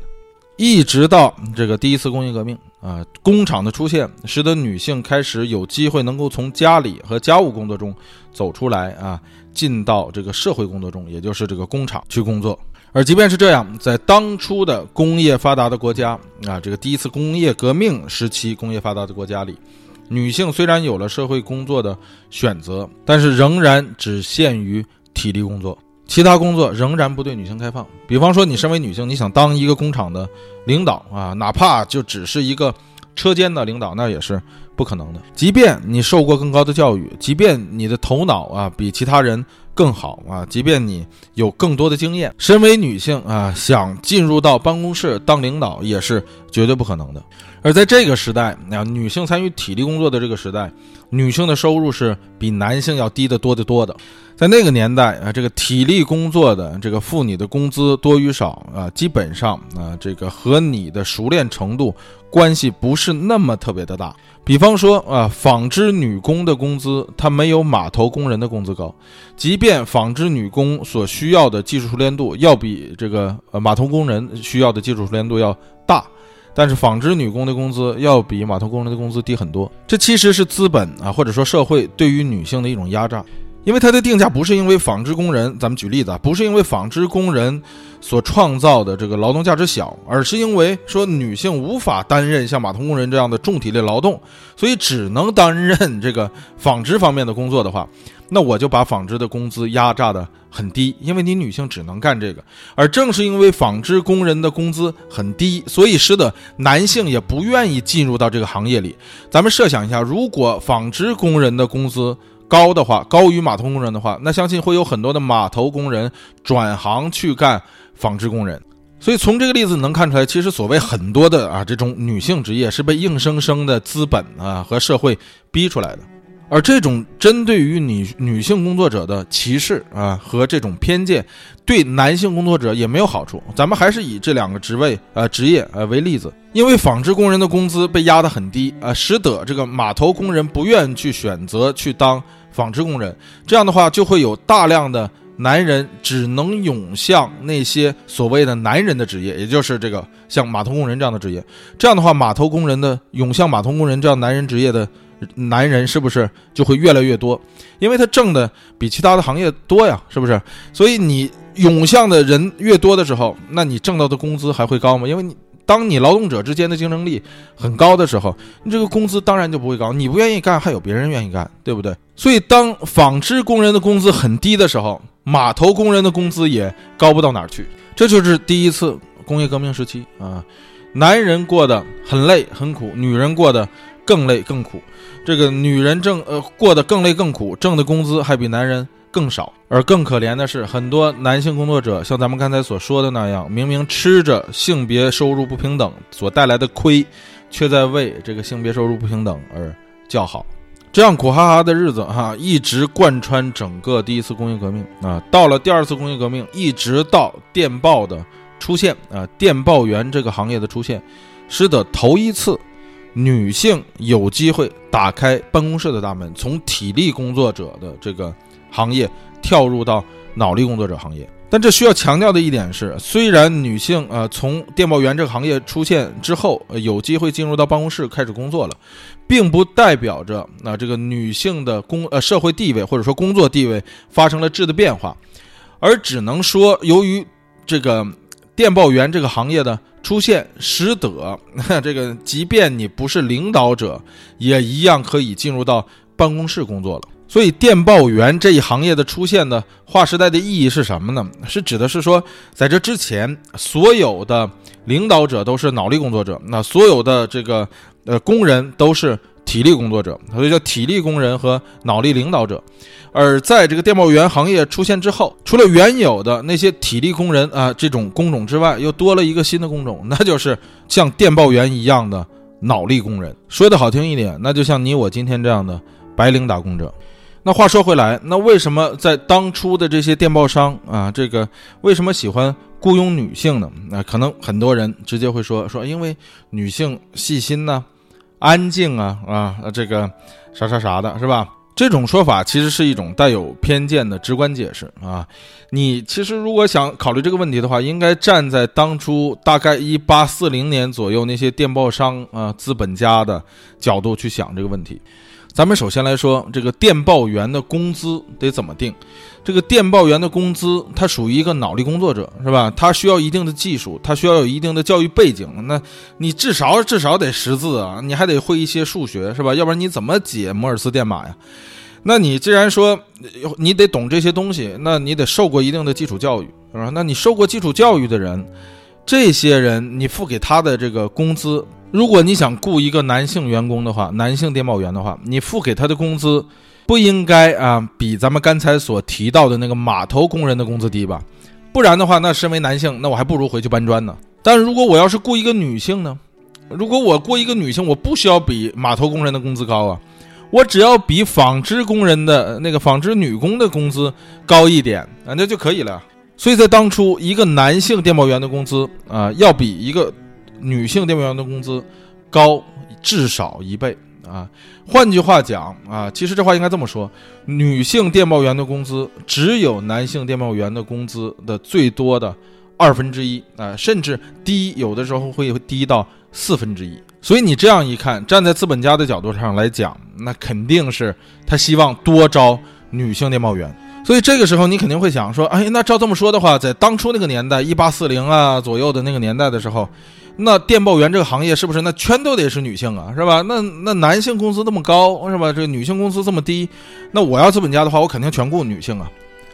一直到这个第一次工业革命啊，工厂的出现使得女性开始有机会能够从家里和家务工作中走出来啊，进到这个社会工作中，也就是这个工厂去工作。而即便是这样，在当初的工业发达的国家啊，这个第一次工业革命时期工业发达的国家里，女性虽然有了社会工作的选择，但是仍然只限于体力工作，其他工作仍然不对女性开放。比方说你身为女性，你想当一个工厂的领导啊，哪怕就只是一个车间的领导，那也是不可能的。即便你受过更高的教育，即便你的头脑啊比其他人更好啊，即便你有更多的经验，身为女性啊，想进入到办公室当领导也是绝对不可能的。而在这个时代啊，女性参与体力工作的这个时代，女性的收入是比男性要低得多得多的。在那个年代啊，这个体力工作的这个妇女的工资多与少啊，基本上啊，这个和你的熟练程度关系不是那么特别的大。比方说啊，纺织女工的工资它没有码头工人的工资高，即便纺织女工所需要的技术熟练度要比这个码头工人需要的技术熟练度要大，但是纺织女工的工资要比码头工人的工资低很多。这其实是资本啊，或者说社会对于女性的一种压榨。因为它的定价不是因为纺织工人，咱们举例子啊，不是因为纺织工人所创造的这个劳动价值小，而是因为说女性无法担任像码头工人这样的重体力劳动，所以只能担任这个纺织方面的工作的话，那我就把纺织的工资压榨的很低，因为你女性只能干这个。而正是因为纺织工人的工资很低，所以使得男性也不愿意进入到这个行业里。咱们设想一下，如果纺织工人的工资高的话，高于码头工人的话，那相信会有很多的码头工人转行去干纺织工人。所以从这个例子能看出来，其实所谓很多的啊这种女性职业是被硬生生的资本啊和社会逼出来的。而这种针对于女性工作者的歧视啊和这种偏见，对男性工作者也没有好处。咱们还是以这两个职业为例子，因为纺织工人的工资被压得很低啊，使得这个码头工人不愿去选择去当纺织工人，这样的话就会有大量的男人只能涌向那些所谓的男人的职业，也就是这个像码头工人这样的职业。这样的话，涌向码头工人这样男人职业的男人是不是就会越来越多？因为他挣的比其他的行业多呀，是不是？所以你涌向的人越多的时候，那你挣到的工资还会高吗？因为当你劳动者之间的竞争力很高的时候，你这个工资当然就不会高，你不愿意干还有别人愿意干，对不对？所以当纺织工人的工资很低的时候，码头工人的工资也高不到哪儿去。这就是第一次工业革命时期啊，男人过得很累很苦，女人过得更累更苦。这个女人过得更累更苦，挣的工资还比男人更少。而更可怜的是，很多男性工作者像咱们刚才所说的那样，明明吃着性别收入不平等所带来的亏，却在为这个性别收入不平等而叫好。这样苦哈哈的日子啊，一直贯穿整个第一次工业革命啊。到了第二次工业革命，一直到电报的出现啊，电报员这个行业的出现，使得头一次女性有机会打开办公室的大门，从体力工作者的这个行业跳入到脑力工作者行业。但这需要强调的一点是，虽然女性从电报员这个行业出现之后有机会进入到办公室开始工作了，并不代表着这个女性的社会地位或者说工作地位发生了质的变化，而只能说由于这个电报员这个行业的出现，使得这个即便你不是领导者，也一样可以进入到办公室工作了。所以电报员这一行业的出现的划时代的意义是什么呢？是指的是说，在这之前所有的领导者都是脑力工作者，那所有的这个工人都是体力工作者，所以叫体力工人和脑力领导者。而在这个电报员行业出现之后，除了原有的那些体力工人啊这种工种之外，又多了一个新的工种，那就是像电报员一样的脑力工人。说的好听一点，那就像你我今天这样的白领打工者。那话说回来，那为什么在当初的这些电报商啊，这个为什么喜欢雇佣女性呢？那可能很多人直接会说因为女性细心呢、安静啊，这个啥啥啥的，是吧？这种说法其实是一种带有偏见的直观解释啊！你其实如果想考虑这个问题的话，应该站在当初大概1840年左右那些电报商啊、资本家的角度去想这个问题。咱们首先来说这个电报员的工资得怎么定。这个电报员的工资他属于一个脑力工作者，是吧？他需要一定的技术，他需要有一定的教育背景，那你至少得识字啊，你还得会一些数学，是吧？要不然你怎么解摩尔斯电码呀？那你既然说你得懂这些东西，那你得受过一定的基础教育，是吧？那你受过基础教育的人，这些人你付给他的这个工资，如果你想雇一个男性员工的话，男性电报员的话，你付给他的工资不应该啊比咱们刚才所提到的那个码头工人的工资低吧？不然的话，那身为男性，那我还不如回去搬砖呢。但如果我要是雇一个女性呢？如果我雇一个女性，我不需要比码头工人的工资高啊，我只要比纺织工人的那个纺织女工的工资高一点啊，那就可以了。所以在当初，一个男性电报员的工资啊，要比一个女性电报员的工资高至少一倍啊！换句话讲啊，其实这话应该这么说：女性电报员的工资只有男性电报员的工资的最多的1/2啊，甚至低，有的时候会低到1/4。所以你这样一看，站在资本家的角度上来讲，那肯定是他希望多招女性电报员。所以这个时候你肯定会想说：哎，那照这么说的话，在当初那个年代1840啊左右的那个年代的时候，那电报员这个行业是不是那全都得是女性啊，是吧？那男性工资那么高，是吧？这女性工资这么低，那我要资本家的话，我肯定全雇女性啊。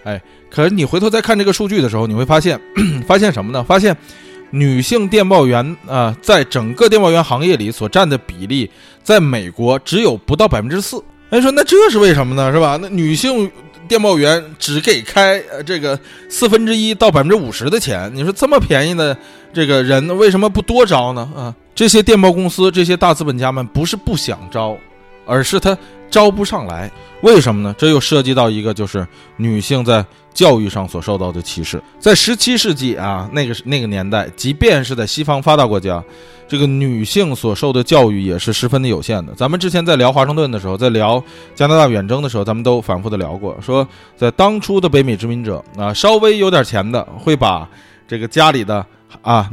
哎，可是你回头再看这个数据的时候，你会发现什么呢？发现女性电报员啊、在整个电报员行业里所占的比例，在美国只有不到4%。哎，说那这是为什么呢？是吧？那女性电报员只给开这个1/4到50%的钱，你说这么便宜的这个人为什么不多招呢？啊，这些电报公司这些大资本家们不是不想招，而是他招不上来。为什么呢？这又涉及到一个就是女性在教育上所受到的歧视。在17世纪啊那个年代，即便是在西方发达国家，这个女性所受的教育也是十分的有限的。咱们之前在聊华盛顿的时候，在聊加拿大远征的时候，咱们都反复的聊过，说在当初的北美殖民者啊，稍微有点钱的会把这个家里的啊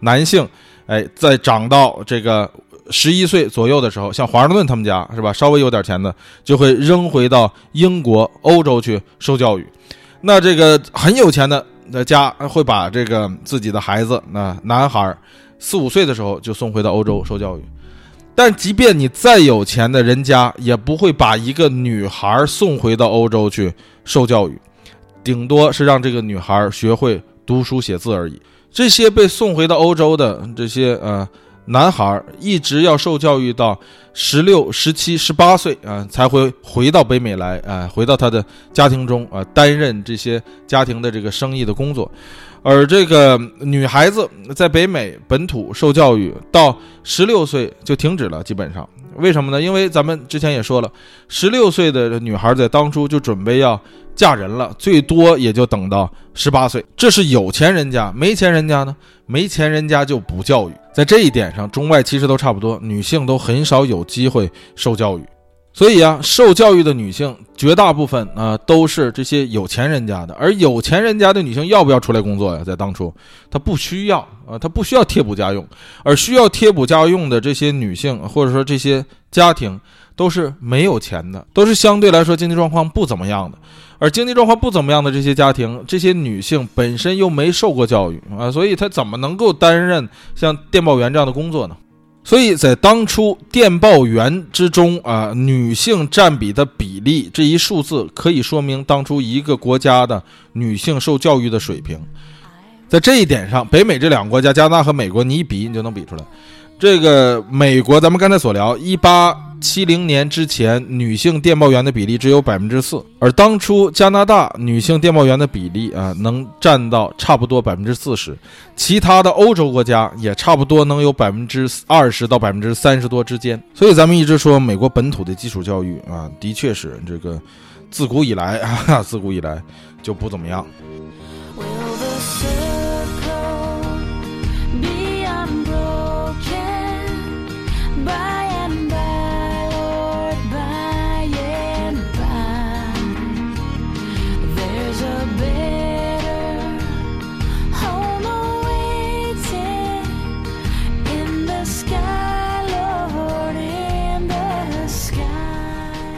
男性，哎，在长到这个11岁左右的时候，像华盛顿他们家，是吧？稍微有点钱的就会扔回到英国、欧洲去受教育。那这个很有钱的家会把这个自己的孩子，那男孩4-5岁的时候就送回到欧洲受教育。但即便你再有钱的人家，也不会把一个女孩送回到欧洲去受教育，顶多是让这个女孩学会读书写字而已。这些被送回到欧洲的这些男孩一直要受教育到16、17、18岁啊，才会回到北美来啊，回到他的家庭中啊，担任这些家庭的这个生意的工作。而这个女孩子在北美本土受教育到16岁就停止了，基本上。为什么呢？因为咱们之前也说了，16岁的女孩在当初就准备要嫁人了，最多也就等到18岁。这是有钱人家，没钱人家呢？没钱人家就不教育。在这一点上，中外其实都差不多，女性都很少有机会受教育。所以啊，受教育的女性绝大部分都是这些有钱人家的。而有钱人家的女性要不要出来工作呀？在当初她不需要啊，她不需要贴补家用。而需要贴补家用的这些女性，或者说这些家庭，都是没有钱的，都是相对来说经济状况不怎么样的。而经济状况不怎么样的这些家庭，这些女性本身又没受过教育啊，所以她怎么能够担任像电报员这样的工作呢？所以在当初电报员之中啊，女性占比的比例，这一数字可以说明当初一个国家的女性受教育的水平。在这一点上，北美这两个国家，加拿大和美国，你一比你就能比出来。这个美国，咱们刚才所聊，1870年之前女性电报员的比例只有 4%， 而当初加拿大女性电报员的比例啊，能占到差不多 40%， 其他的欧洲国家也差不多能有 20% 到 30% 多之间。所以咱们一直说美国本土的基础教育啊，的确是这个自古以来就不怎么样。By and by, Lord, by yeah.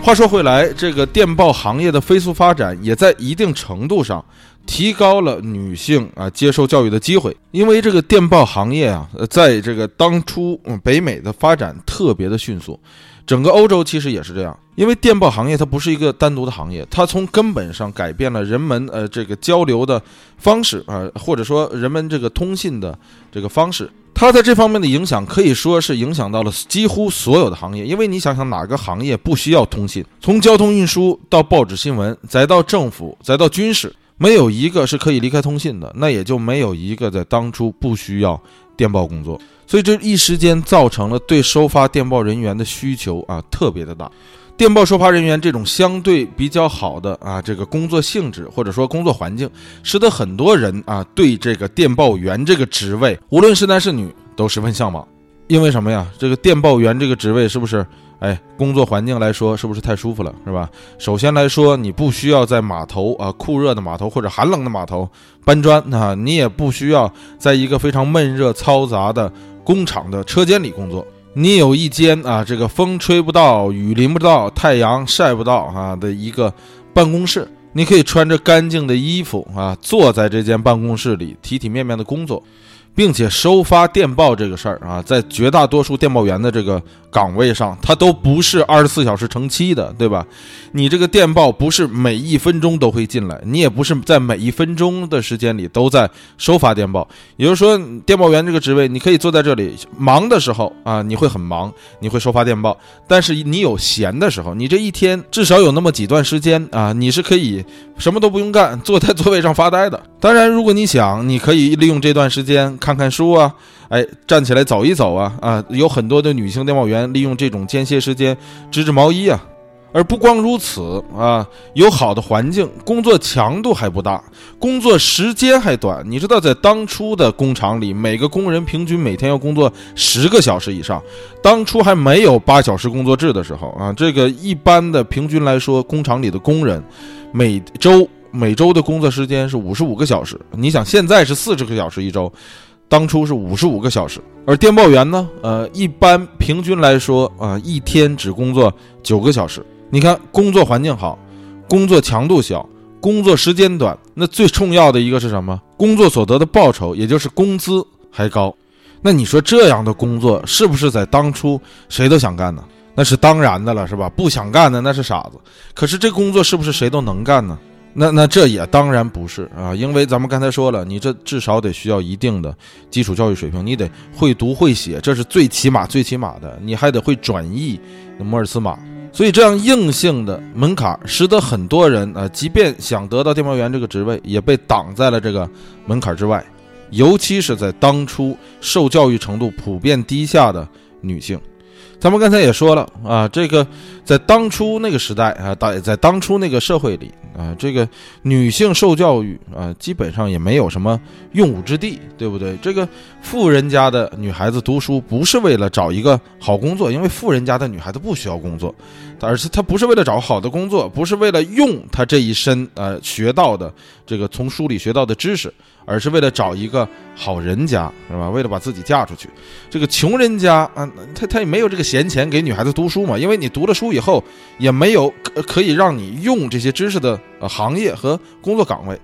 话说回来，这个电报行业的飞速发展也在一定程度上提高了女性啊接受教育的机会，因为这个电报行业啊，在这个当初北美的发展特别的迅速，整个欧洲其实也是这样。因为电报行业它不是一个单独的行业，它从根本上改变了人们这个交流的方式啊，或者说人们这个通信的这个方式。它在这方面的影响可以说是影响到了几乎所有的行业，因为你想想哪个行业不需要通信？从交通运输到报纸新闻，再到政府，再到军事。没有一个是可以离开通信的，那也就没有一个在当初不需要电报工作，所以这一时间造成了对收发电报人员的需求啊特别的大。电报收发人员这种相对比较好的啊这个工作性质或者说工作环境，使得很多人啊对这个电报员这个职位，无论是男是女都十分向往。因为什么呀？这个电报员这个职位是不是工作环境来说是不是太舒服了，是吧？首先来说，你不需要在码头啊酷热的码头或者寒冷的码头搬砖啊，你也不需要在一个非常闷热嘈杂的工厂的车间里工作，你有一间啊这个风吹不到雨淋不到太阳晒不到啊的一个办公室，你可以穿着干净的衣服啊坐在这间办公室里体体面面的工作。并且收发电报这个事儿啊，在绝大多数电报员的这个岗位上，它都不是24小时乘7的，对吧？你这个电报不是每一分钟都会进来，你也不是在每一分钟的时间里都在收发电报。也就是说，电报员这个职位，你可以坐在这里忙的时候啊，你会很忙，你会收发电报；但是你有闲的时候，你这一天至少有那么几段时间啊，你是可以什么都不用干，坐在座位上发呆的。当然，如果你想，你可以利用这段时间看看书啊，站起来走一走啊，有很多的女性电报员利用这种间歇时间织织毛衣啊。而不光如此啊，有好的环境，工作强度还不大，工作时间还短。你知道，在当初的工厂里，每个工人平均每天要工作10个小时以上。当初还没有8小时工作制的时候啊，这个一般的平均来说，工厂里的工人每周的工作时间是55个小时。你想，现在是40个小时一周。当初是55个小时，而电报员呢，一般平均来说啊，一天只工作9个小时。你看，工作环境好，工作强度小，工作时间短，那最重要的一个是什么？工作所得的报酬，也就是工资还高。那你说这样的工作是不是在当初谁都想干呢？那是当然的了，是吧？不想干的那是傻子。可是这工作是不是谁都能干呢？那这也当然不是啊，因为咱们刚才说了，你这至少得需要一定的基础教育水平，你得会读会写，这是最起码的，你还得会转译摩尔斯码。所以这样硬性的门槛使得很多人啊，即便想得到电报员这个职位，也被挡在了这个门槛之外，尤其是在当初受教育程度普遍低下的女性。咱们刚才也说了啊，这个在当初那个时代啊，在当初那个社会里啊，这个女性受教育啊，基本上也没有什么用武之地，对不对？这个富人家的女孩子读书不是为了找一个好工作，因为富人家的女孩子不需要工作，而是她不是为了找好的工作，不是为了用她这一身学到的这个从书里学到的知识，而是为了找一个好人家，是吧？为了把自己嫁出去。这个穷人家啊，他也没有这个闲钱给女孩子读书嘛，因为你读了书以后也没有可以让你用这些知识的行业和工作岗位。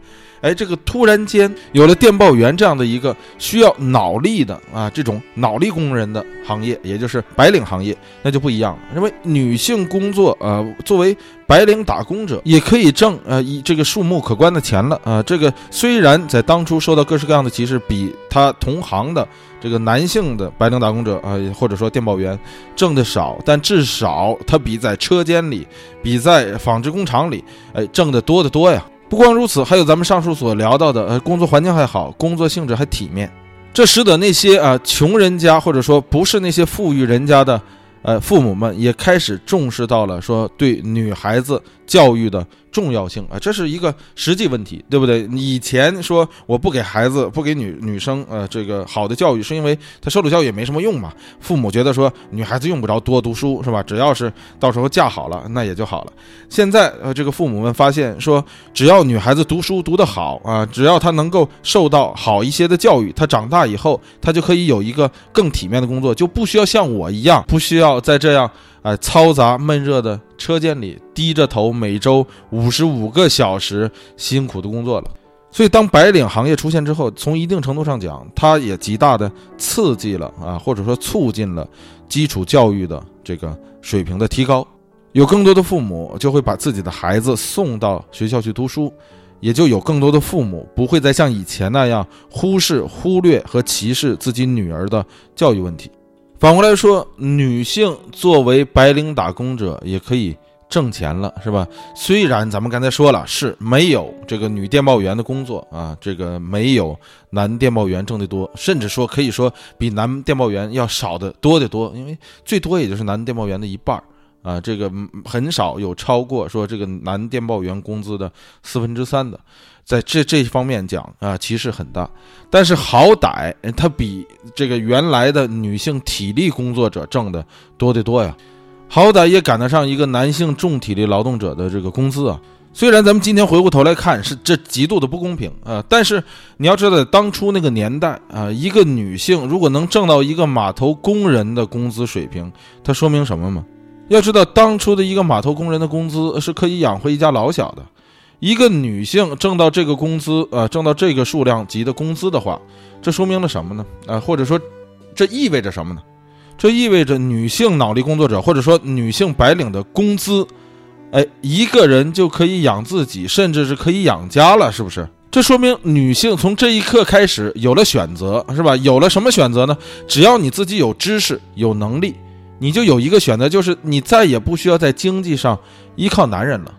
这个突然间有了电报员这样的一个需要脑力的啊，这种脑力工人的行业，也就是白领行业，那就不一样了。因为女性工作作为白领打工者也可以挣以这个数目可观的钱了啊。这个虽然在当初受到各式各样的歧视，比他同行的这个男性的白领打工者啊，或者说电报员挣得少，但至少他比在车间里，比在纺织工厂里挣得多得多呀。不光如此，还有咱们上述所聊到的，工作环境还好，工作性质还体面，这使得那些穷人家或者说不是那些富裕人家的父母们也开始重视到了说对女孩子教育的重要性啊，这是一个实际问题，对不对？以前说我不给孩子不给女生这个好的教育，是因为她受了教育也没什么用嘛，父母觉得说女孩子用不着多读书，是吧？只要是到时候嫁好了那也就好了。现在这个父母们发现说，只要女孩子读书读得好啊，只要她能够受到好一些的教育，她长大以后她就可以有一个更体面的工作，就不需要像我一样，不需要再这样嘈杂闷热的车间里低着头每周55个小时辛苦的工作了。所以当白领行业出现之后，从一定程度上讲，它也极大的刺激了啊，或者说促进了基础教育的这个水平的提高。有更多的父母就会把自己的孩子送到学校去读书，也就有更多的父母不会再像以前那样忽视、忽略和歧视自己女儿的教育问题。反过来说，女性作为白领打工者也可以挣钱了，是吧？虽然咱们刚才说了，是没有这个女电报员的工作啊，这个没有男电报员挣得多，甚至说可以说比男电报员要少的多得多，因为最多也就是男电报员的一半啊，这个很少有超过说这个男电报员工资的3/4的，在这方面讲啊，歧视很大。但是好歹他比这个原来的女性体力工作者挣的多得多呀。好歹也赶得上一个男性重体力劳动者的这个工资啊！虽然咱们今天回过头来看，是这极度的不公平啊，但是你要知道，当初那个年代啊，一个女性如果能挣到一个码头工人的工资水平，它说明什么吗？要知道，当初的一个码头工人的工资是可以养活一家老小的。一个女性挣到这个工资啊，挣到这个数量级的工资的话，这说明了什么呢？啊，或者说，这意味着什么呢？这意味着女性脑力工作者或者说女性白领的工资，一个人就可以养自己，甚至是可以养家了，是不是？这说明女性从这一刻开始有了选择，是吧？有了什么选择呢？只要你自己有知识有能力，你就有一个选择，就是你再也不需要在经济上依靠男人了。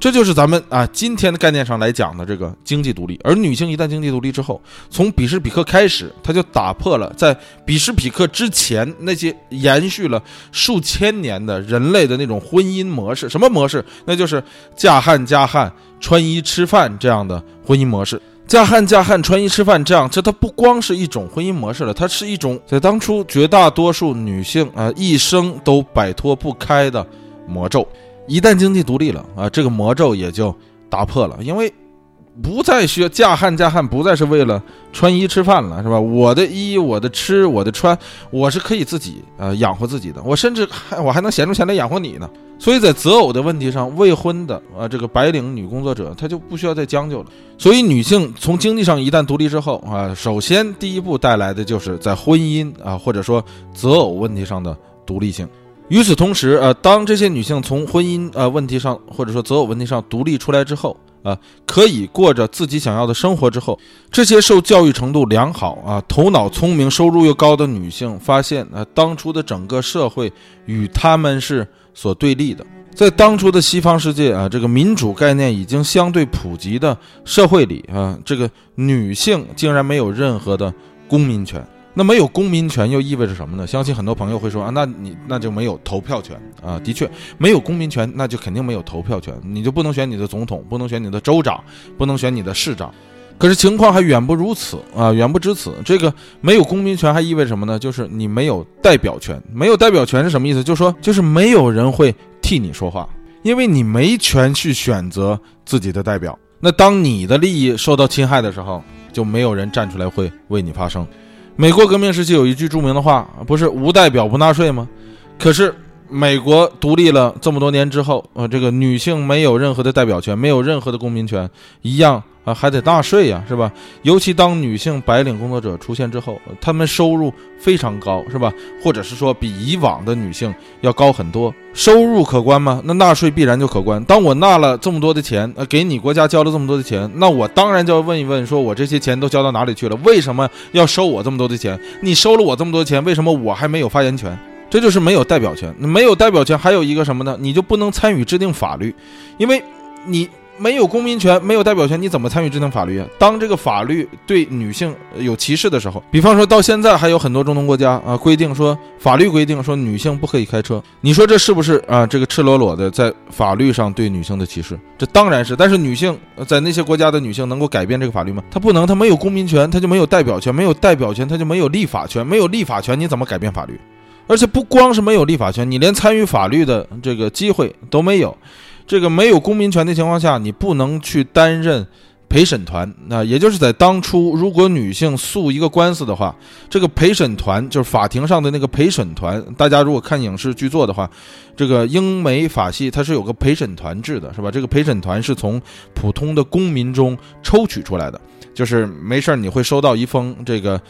这就是咱们啊今天的概念上来讲的这个经济独立。而女性一旦经济独立之后，从彼时彼刻开始，她就打破了在彼时彼刻之前那些延续了数千年的人类的那种婚姻模式。什么模式？那就是嫁汉嫁汉穿衣吃饭这样的婚姻模式。嫁汉嫁汉穿衣吃饭这样，这它不光是一种婚姻模式了，它是一种在当初绝大多数女性啊一生都摆脱不开的魔咒。一旦经济独立了啊，这个魔咒也就打破了，因为不再需要嫁汉嫁汉，不再是为了穿衣吃饭了，是吧？我的衣，我的吃，我的穿，我是可以自己养活自己的，我甚至我还能闲出钱来养活你呢。所以在择偶的问题上，未婚的这个白领女工作者，她就不需要再将就了。所以女性从经济上一旦独立之后啊，首先第一步带来的就是在婚姻啊或者说择偶问题上的独立性。与此同时当这些女性从婚姻问题上或者说择偶问题上独立出来之后可以过着自己想要的生活之后，这些受教育程度良好头脑聪明收入又高的女性发现当初的整个社会与她们是所对立的。在当初的西方世界这个民主概念已经相对普及的社会里这个女性竟然没有任何的公民权。那没有公民权又意味着什么呢？相信很多朋友会说啊，那就没有投票权啊。的确，没有公民权，那就肯定没有投票权，你就不能选你的总统，不能选你的州长，不能选你的市长。可是情况还远不如此啊，远不止此。这个没有公民权还意味着什么呢？就是你没有代表权。没有代表权是什么意思？就是没有人会替你说话，因为你没权去选择自己的代表。那当你的利益受到侵害的时候，就没有人站出来会为你发声。美国革命时期有一句著名的话，不是无代表不纳税吗？可是美国独立了这么多年之后这个女性没有任何的代表权，没有任何的公民权，一样还得纳税呀，是吧？尤其当女性白领工作者出现之后，她们收入非常高，是吧？或者是说比以往的女性要高很多。收入可观吗？那纳税必然就可观。当我纳了这么多的钱给你国家交了这么多的钱，那我当然就要问一问，说我这些钱都交到哪里去了？为什么要收我这么多的钱？你收了我这么多钱，为什么我还没有发言权？这就是没有代表权。没有代表权还有一个什么呢？你就不能参与制定法律，因为你没有公民权，没有代表权，你怎么参与制定法律啊？当这个法律对女性有歧视的时候，比方说到现在还有很多中东国家规定说，法律规定说女性不可以开车，你说这是不是这个赤裸裸的在法律上对女性的歧视？这当然是。但是女性在那些国家的女性能够改变这个法律吗？她不能，她没有公民权，她就没有代表权，没有代表权，她就没有立法权，没有立法权，你怎么改变法律？而且不光是没有立法权，你连参与法律的这个机会都没有。这个没有公民权的情况下，你不能去担任陪审团，那也就是在当初，如果女性诉一个官司的话，这个陪审团就是法庭上的那个陪审团。大家如果看影视剧作的话，这个英美法系它是有个陪审团制的，是吧？这个陪审团是从普通的公民中抽取出来的，就是没事你会收到一封这个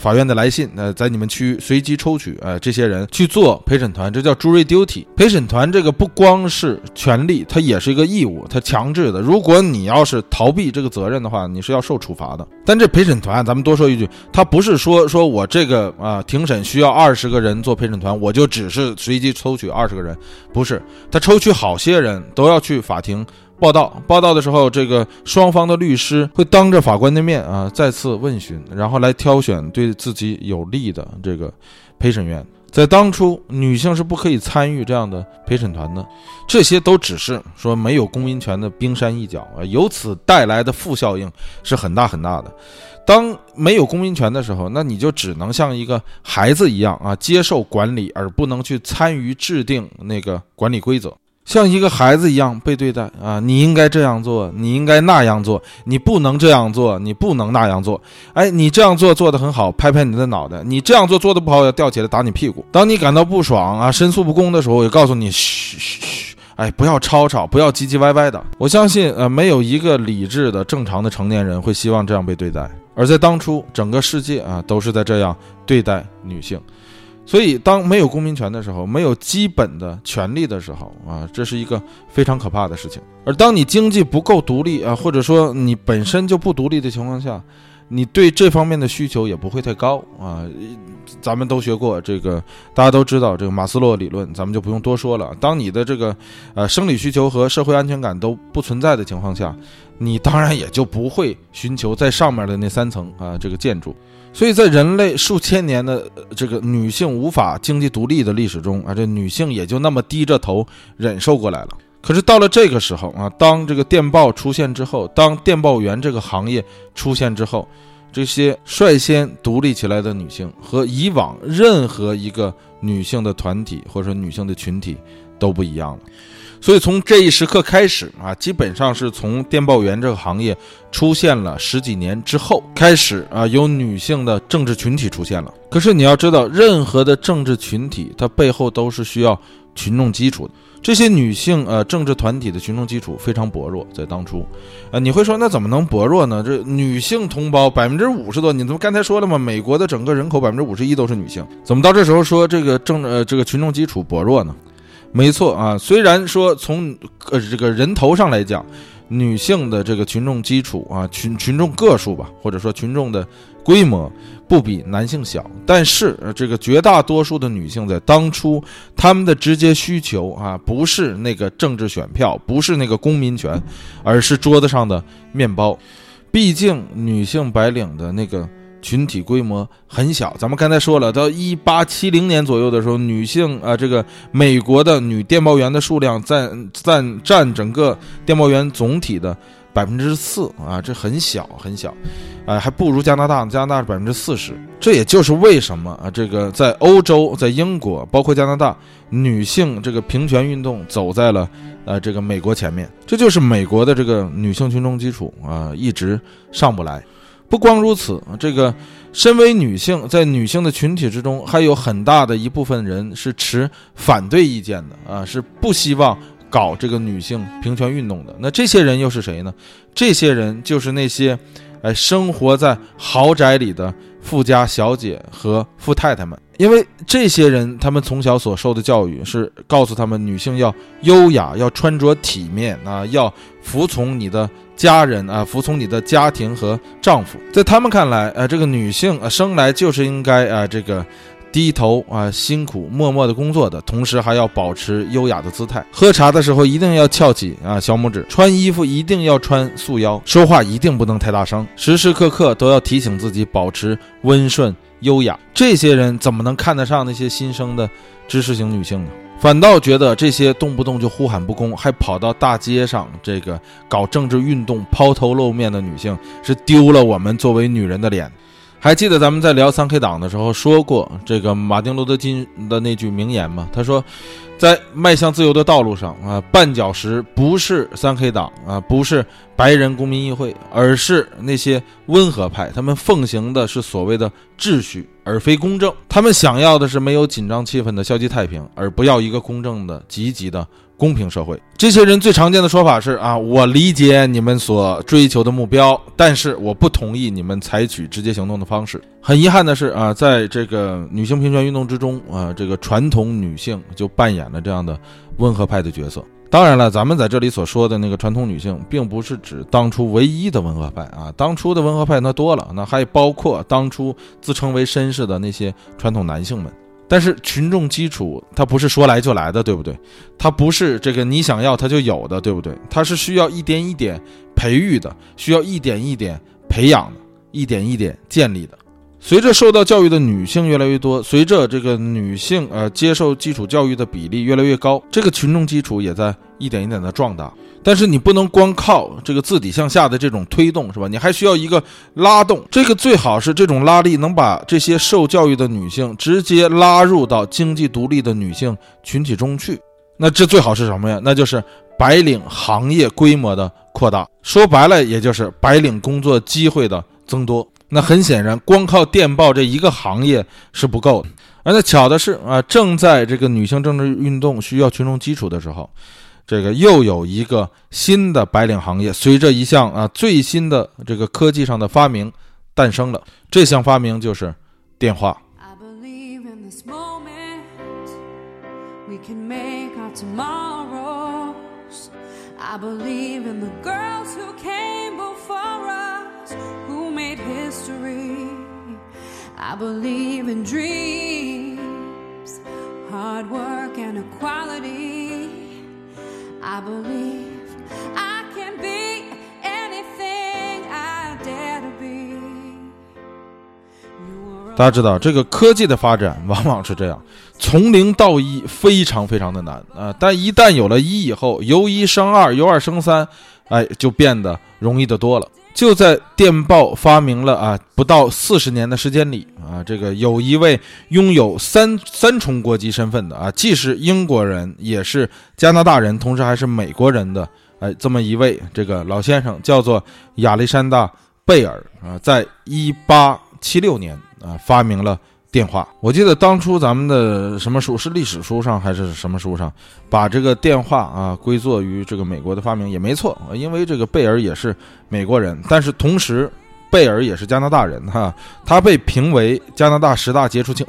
法院的来信，在你们区随机抽取这些人去做陪审团，这叫 jury duty。 陪审团这个不光是权利，它也是一个义务，它强制的。如果你要是逃避这个责任的话，你是要受处罚的。但这陪审团咱们多说一句，它不是说我这个庭审需要20个人做陪审团，我就只是随机抽取20个人，不是，它抽取好些人都要去法庭报道的时候，这个双方的律师会当着法官的面再次问询，然后来挑选对自己有利的这个陪审员。在当初，女性是不可以参与这样的陪审团的，这些都只是说没有公民权的冰山一角啊，由此带来的负效应是很大很大的。当没有公民权的时候，那你就只能像一个孩子一样接受管理，而不能去参与制定那个管理规则。像一个孩子一样被对待你应该这样做，你应该那样做，你不能这样做，你不能那样做。哎，你这样做得很好，拍拍你的脑袋；你这样做得不好，要吊起来打你屁股。当你感到不爽申诉不公的时候，我就告诉你，嘘嘘嘘，哎，不要吵，不要唧唧歪歪的。我相信没有一个理智的正常的成年人会希望这样被对待。而在当初，整个世界都是在这样对待女性。所以当没有公民权的时候，没有基本的权利的时候这是一个非常可怕的事情。而当你经济不够独立或者说你本身就不独立的情况下，你对这方面的需求也不会太高咱们都学过这个，大家都知道这个马斯洛理论，咱们就不用多说了。当你的这个生理需求和社会安全感都不存在的情况下，你当然也就不会寻求在上面的那3层这个建筑。所以在人类数千年的这个女性无法经济独立的历史中这女性也就那么低着头忍受过来了。可是到了这个时候当这个电报出现之后，当电报员这个行业出现之后，这些率先独立起来的女性和以往任何一个女性的团体或者女性的群体都不一样了。所以从这一时刻开始基本上是从电报员这个行业出现了10几年之后开始有女性的政治群体出现了。可是你要知道，任何的政治群体它背后都是需要群众基础的。这些女性政治团体的群众基础非常薄弱，在当初你会说那怎么能薄弱呢？这女性同胞50%多，你怎么刚才说了吗？美国的整个人口51%都是女性，怎么到这时候说这个这个群众基础薄弱呢？没错虽然说从这个人头上来讲，女性的这个群众基础群众个数吧，或者说群众的规模不比男性小，但是这个绝大多数的女性在当初，她们的直接需求不是那个政治选票，不是那个公民权，而是桌子上的面包。毕竟女性白领的那个群体规模很小，咱们刚才说了，到1870年左右的时候，女性这个美国的女电报员的数量占整个电报员总体的4%这很小很小，还不如加拿大，加拿大40%。这也就是为什么这个在欧洲、在英国、包括加拿大，女性这个平权运动走在了这个美国前面。这就是美国的这个女性群众基础一直上不来。不光如此，这个身为女性，在女性的群体之中，还有很大的一部分人是持反对意见的是不希望搞这个女性平权运动的。那这些人又是谁呢？这些人就是那些生活在豪宅里的富家小姐和富太太们。因为这些人他们从小所受的教育是告诉他们，女性要优雅，要穿着体面要服从你的家人服从你的家庭和丈夫。在他们看来这个女性生来就是应该这个低头辛苦默默的工作的，同时还要保持优雅的姿态，喝茶的时候一定要翘起小拇指，穿衣服一定要穿束腰，说话一定不能太大声，时时刻刻都要提醒自己保持温顺优雅。这些人怎么能看得上那些新生的知识型女性呢？反倒觉得这些动不动就呼喊不公，还跑到大街上这个搞政治运动抛头露面的女性是丢了我们作为女人的脸。还记得咱们在聊3K 党的时候说过这个马丁路德金的那句名言吗？他说在迈向自由的道路上啊，绊脚石不是 3K 党啊，不是白人公民议会，而是那些温和派，他们奉行的是所谓的秩序而非公正，他们想要的是没有紧张气氛的消极太平，而不要一个公正的积极的公平社会。这些人最常见的说法是啊，我理解你们所追求的目标，但是我不同意你们采取直接行动的方式。很遗憾的是啊，在这个女性平权运动之中啊，这个传统女性就扮演了这样的温和派的角色。当然了，咱们在这里所说的那个传统女性并不是指当初唯一的温和派啊，当初的温和派那多了，那还包括当初自称为绅士的那些传统男性们。但是群众基础它不是说来就来的，对不对？它不是这个你想要它就有的，对不对？它是需要一点一点培育的，需要一点一点培养的，一点一点建立的。随着受到教育的女性越来越多，随着这个女性接受基础教育的比例越来越高，这个群众基础也在一点一点的壮大。但是你不能光靠这个自底向下的这种推动，是吧？你还需要一个拉动，这个最好是这种拉力能把这些受教育的女性直接拉入到经济独立的女性群体中去。那这最好是什么呀？那就是白领行业规模的扩大，说白了也就是白领工作机会的增多。那很显然光靠电报这一个行业是不够的。而那巧的是啊，正在这个女性政治运动需要群众基础的时候，这个又有一个新的白领行业随着一项最新的这个科技上的发明诞生了。这项发明就是电话。I believe I can be anything I dare to be。 大家知道这个科技的发展往往是这样，从零到一非常非常的难但一旦有了一以后，由一生二，由二生三，就变得容易的多了。就在电报发明了不到40年的时间里这个有一位拥有三重国籍身份的既是英国人也是加拿大人，同时还是美国人的这么一位这个老先生，叫做亚历山大·贝尔在1876年发明了电话。我记得当初咱们的什么书，是历史书上还是什么书上，把这个电话归作于这个美国的发明，也没错，因为这个贝尔也是美国人，但是同时贝尔也是加拿大人他被评为加拿大十大杰出加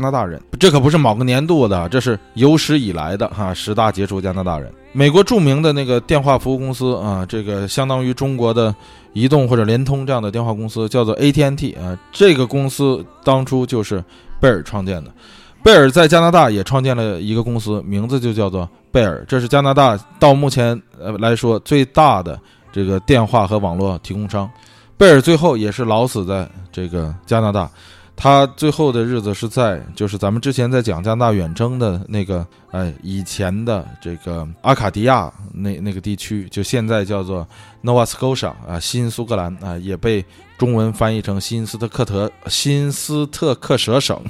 拿大人，这可不是某个年度的，这是有史以来的十大杰出加拿大人。美国著名的那个电话服务公司这个相当于中国的移动或者联通这样的电话公司，叫做 AT&T 这个公司当初就是贝尔创建的。贝尔在加拿大也创建了一个公司，名字就叫做贝尔，这是加拿大到目前来说最大的这个电话和网络提供商。贝尔最后也是老死在这个加拿大，他最后的日子是在就是咱们之前在讲加拿大远征的那个以前的这个阿卡迪亚那个地区，就现在叫做 Nova Scotia 新苏格兰也被中文翻译成新斯特克舍省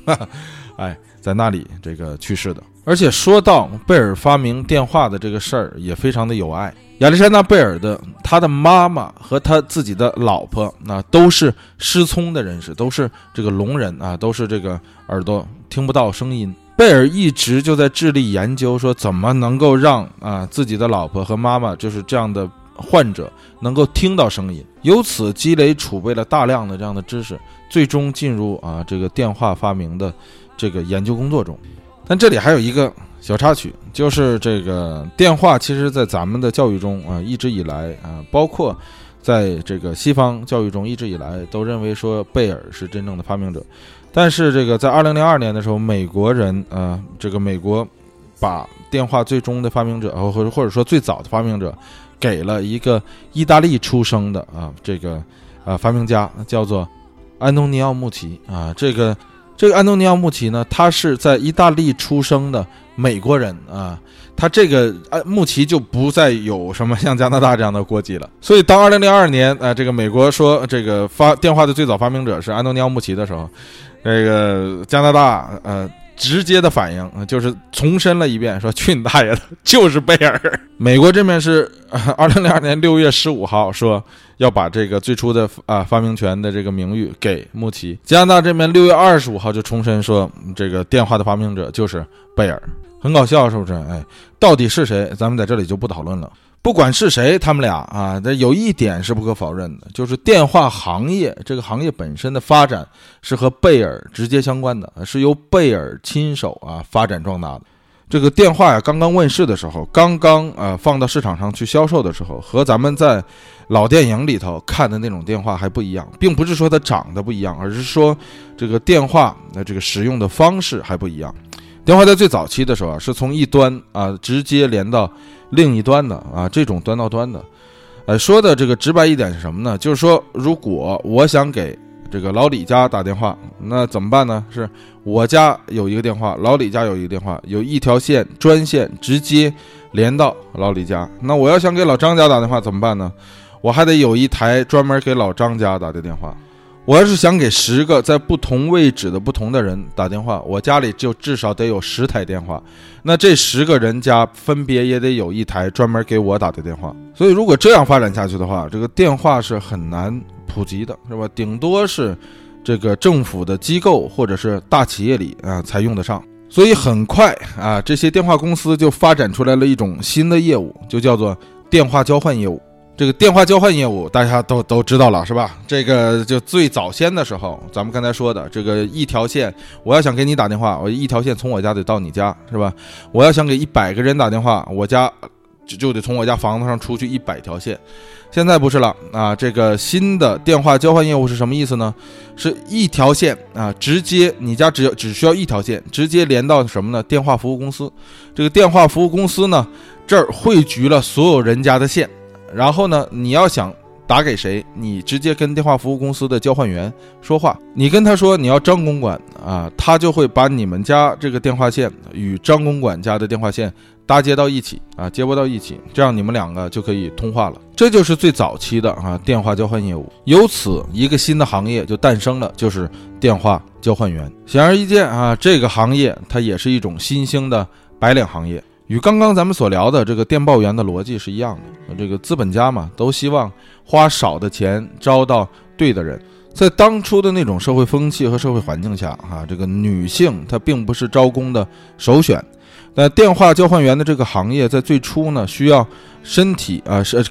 在那里这个去世的。而且说到贝尔发明电话的这个事儿也非常的有爱，亚历山大·贝尔的他的妈妈和他自己的老婆都是失聪的人士，都是这个聋人都是这个耳朵听不到声音。贝尔一直就在致力研究说怎么能够让自己的老婆和妈妈就是这样的患者能够听到声音，由此积累储备了大量的这样的知识，最终进入这个电话发明的这个研究工作中。但这里还有一个小插曲，就是这个电话其实在咱们的教育中一直以来包括在这个西方教育中一直以来都认为说贝尔是真正的发明者。但是这个在2002年的时候，美国人这个美国把电话最终的发明者或者说最早的发明者给了一个意大利出生的这个发明家，叫做安东尼奥·穆奇这个安东尼奥·穆奇呢，他是在意大利出生的美国人啊，他这个穆奇就不再有什么像加拿大这样的国籍了。所以当2002年这个美国说这个电话的最早发明者是安东尼奥穆奇的时候，这个加拿大直接的反应就是重申了一遍，说去你大爷的，就是贝尔。美国这边是2002年6月15号说要把这个最初的发明权的这个名誉给穆奇，加拿大这边6月25号就重申说这个电话的发明者就是贝尔。很搞笑是不是？哎，到底是谁咱们在这里就不讨论了。不管是谁，他们俩啊，有一点是不可否认的，就是电话行业这个行业本身的发展是和贝尔直接相关的，是由贝尔亲手发展壮大的。这个电话刚刚问世的时候，刚刚放到市场上去销售的时候，和咱们在老电影里头看的那种电话还不一样，并不是说它长得不一样，而是说这个电话这个使用的方式还不一样。电话在最早期的时候是从一端直接连到另一端的这种端到端的。说的这个直白一点是什么呢？就是说如果我想给这个老李家打电话，那怎么办呢？是我家有一个电话，老李家有一个电话，有一条线专线直接连到老李家。那我要想给老张家打电话怎么办呢？我还得有一台专门给老张家打的电话。我要是想给10个在不同位置的不同的人打电话，我家里就至少得有10台电话，那这10个人家分别也得有一台专门给我打的电话。所以如果这样发展下去的话，这个电话是很难普及的，是吧？顶多是这个政府的机构或者是大企业里才用得上。所以很快这些电话公司就发展出来了一种新的业务，就叫做电话交换业务。这个电话交换业务大家都知道了是吧？这个就最早先的时候咱们刚才说的这个一条线，我要想给你打电话，我一条线从我家得到你家，是吧？我要想给100个人打电话，我家就得从我家房子上出去100条线。现在不是了这个新的电话交换业务是什么意思呢？是一条线直接你家只需要一条线直接连到什么呢？电话服务公司。这个电话服务公司呢，这儿汇聚了所有人家的线，然后呢，你要想打给谁，你直接跟电话服务公司的交换员说话，你跟他说你要张公馆他就会把你们家这个电话线与张公馆家的电话线搭接到一起接拨到一起，这样你们2个就可以通话了。这就是最早期的电话交换业务。由此一个新的行业就诞生了，就是电话交换员。显而易见这个行业它也是一种新兴的白领行业。与刚刚咱们所聊的这个电报员的逻辑是一样的，这个资本家嘛，都希望花少的钱招到对的人。在当初的那种社会风气和社会环境下这个女性她并不是招工的首选。那电话交换员的这个行业在最初呢，需要身体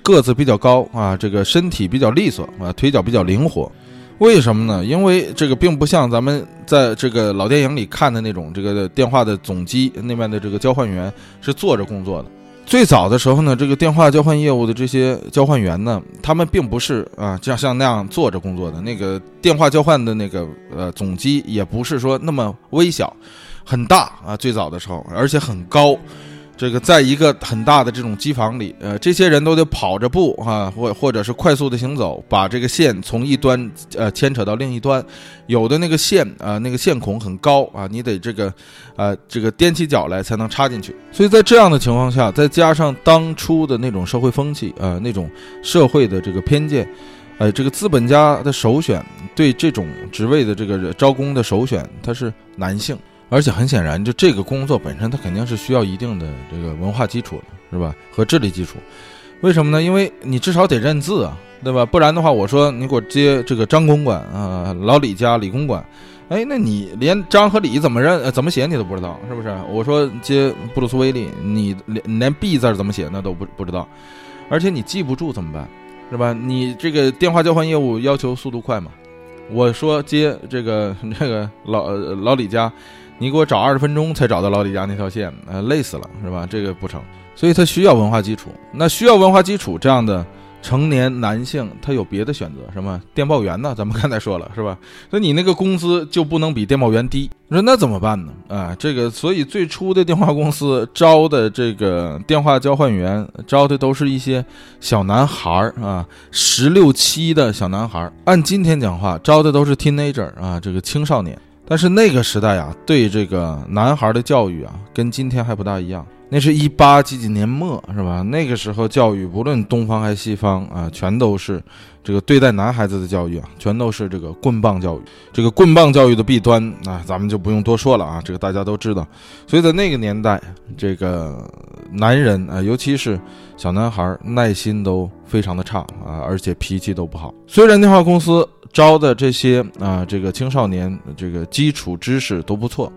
个子比较高这个身体比较利索腿脚比较灵活。为什么呢？因为这个并不像咱们在这个老电影里看的那种这个电话的总机那边的这个交换员是坐着工作的。最早的时候呢，这个电话交换业务的这些交换员呢，他们并不是像那样坐着工作的，那个电话交换的那个总机也不是说那么微小，很大最早的时候，而且很高。这个在一个很大的这种机房里这些人都得跑着步或者是快速的行走，把这个线从一端牵扯到另一端。有的那个线那个线孔很高你得这个踮起脚来才能插进去。所以在这样的情况下，再加上当初的那种社会风气那种社会的这个偏见这个资本家的首选，对这种职位的这个招工的首选，他是男性。而且很显然，就这个工作本身它肯定是需要一定的这个文化基础的，是吧？和智力基础。为什么呢？因为你至少得认字对吧？不然的话，我说你给我接这个张公馆老李家李公馆，那你连张和李怎么写你都不知道，是不是？我说接布鲁斯威利，你连 B 字怎么写那都不知道，而且你记不住怎么办，是吧？你这个电话交换业务要求速度快嘛？我说接这个老李家。你给我找20分钟才找到老李家那条线累死了，是吧？这个不成。所以他需要文化基础。那需要文化基础这样的成年男性，他有别的选择，什么电报员呢？咱们刚才说了，是吧？所以你那个工资就不能比电报员低。你说那怎么办呢？这个所以最初的电话公司招的这个电话交换员，招的都是一些小男孩16、17的小男孩。按今天讲话，招的都是 teenager这个青少年。但是那个时代啊，对这个男孩的教育啊，跟今天还不大一样。那是18几年末，是吧？那个时候教育，不论东方还西方啊，全都是这个对待男孩子的教育啊，全都是这个棍棒教育。这个棍棒教育的弊端啊，咱们就不用多说了啊，这个大家都知道。所以在那个年代，这个男人啊，尤其是小男孩，耐心都非常的差啊，而且脾气都不好。虽然电话公司招的这些啊，这个青少年这个基础知识都不错。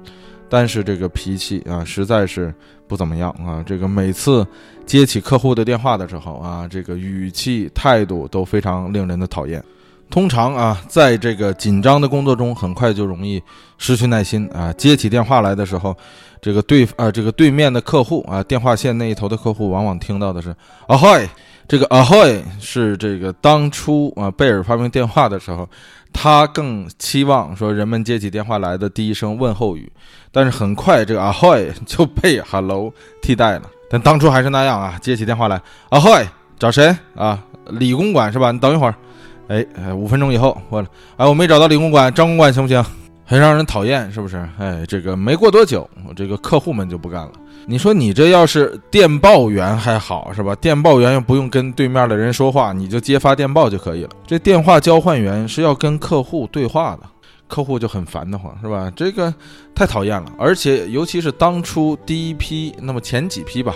但是这个脾气啊，实在是不怎么样啊。这个每次接起客户的电话的时候啊，这个语气态度都非常令人的讨厌。通常啊，在这个紧张的工作中，很快就容易失去耐心啊。接起电话来的时候，这个对面的客户啊，电话线那一头的客户，往往听到的是 ahoy。这个 ahoy 是这个当初啊贝尔发明电话的时候，他更期望说人们接起电话来的第一声问候语。但是很快这个 ahoy 就被 hello 替代了。但当初还是那样啊，接起电话来 ahoy 找谁啊？李公馆是吧？你等一会儿。哎，5分钟以后或者哎我没找到李公馆，张公馆行不行？很让人讨厌，是不是？哎，这个没过多久，这个客户们就不干了。你说你这要是电报员还好，是吧？电报员又不用跟对面的人说话，你就接发电报就可以了。这电话交换员是要跟客户对话的，客户就很烦的慌，是吧？这个太讨厌了。而且尤其是当初第一批，那么前几批吧，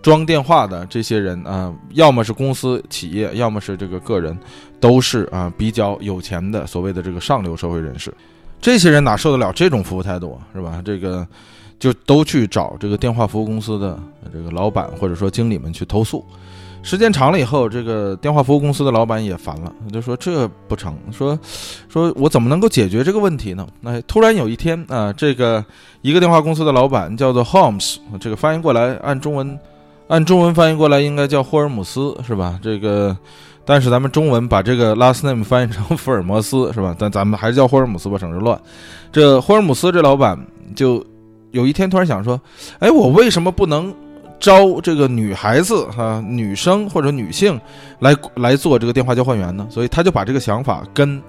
装电话的这些人啊，要么是公司企业，要么是这个个人，都是啊比较有钱的所谓的这个上流社会人士。这些人哪受得了这种服务态度啊，是吧？这个就都去找这个电话服务公司的这个老板或者说经理们去投诉。时间长了以后，这个电话服务公司的老板也烦了，就说这不成，说我怎么能够解决这个问题呢？哎，突然有一天啊，这个一个电话公司的老板叫做 Holmes， 这个翻译过来按中文翻译过来应该叫霍尔姆斯，是吧？这个但是咱们中文把这个 last name 翻译成福尔摩斯，是吧？但咱们还是叫霍尔姆斯吧，省着乱。这霍尔姆斯这老板就有一天突然想说，哎，我为什么不能招这个女孩子啊、女生或者女性来做这个电话交换员呢？所以他就把这个想法跟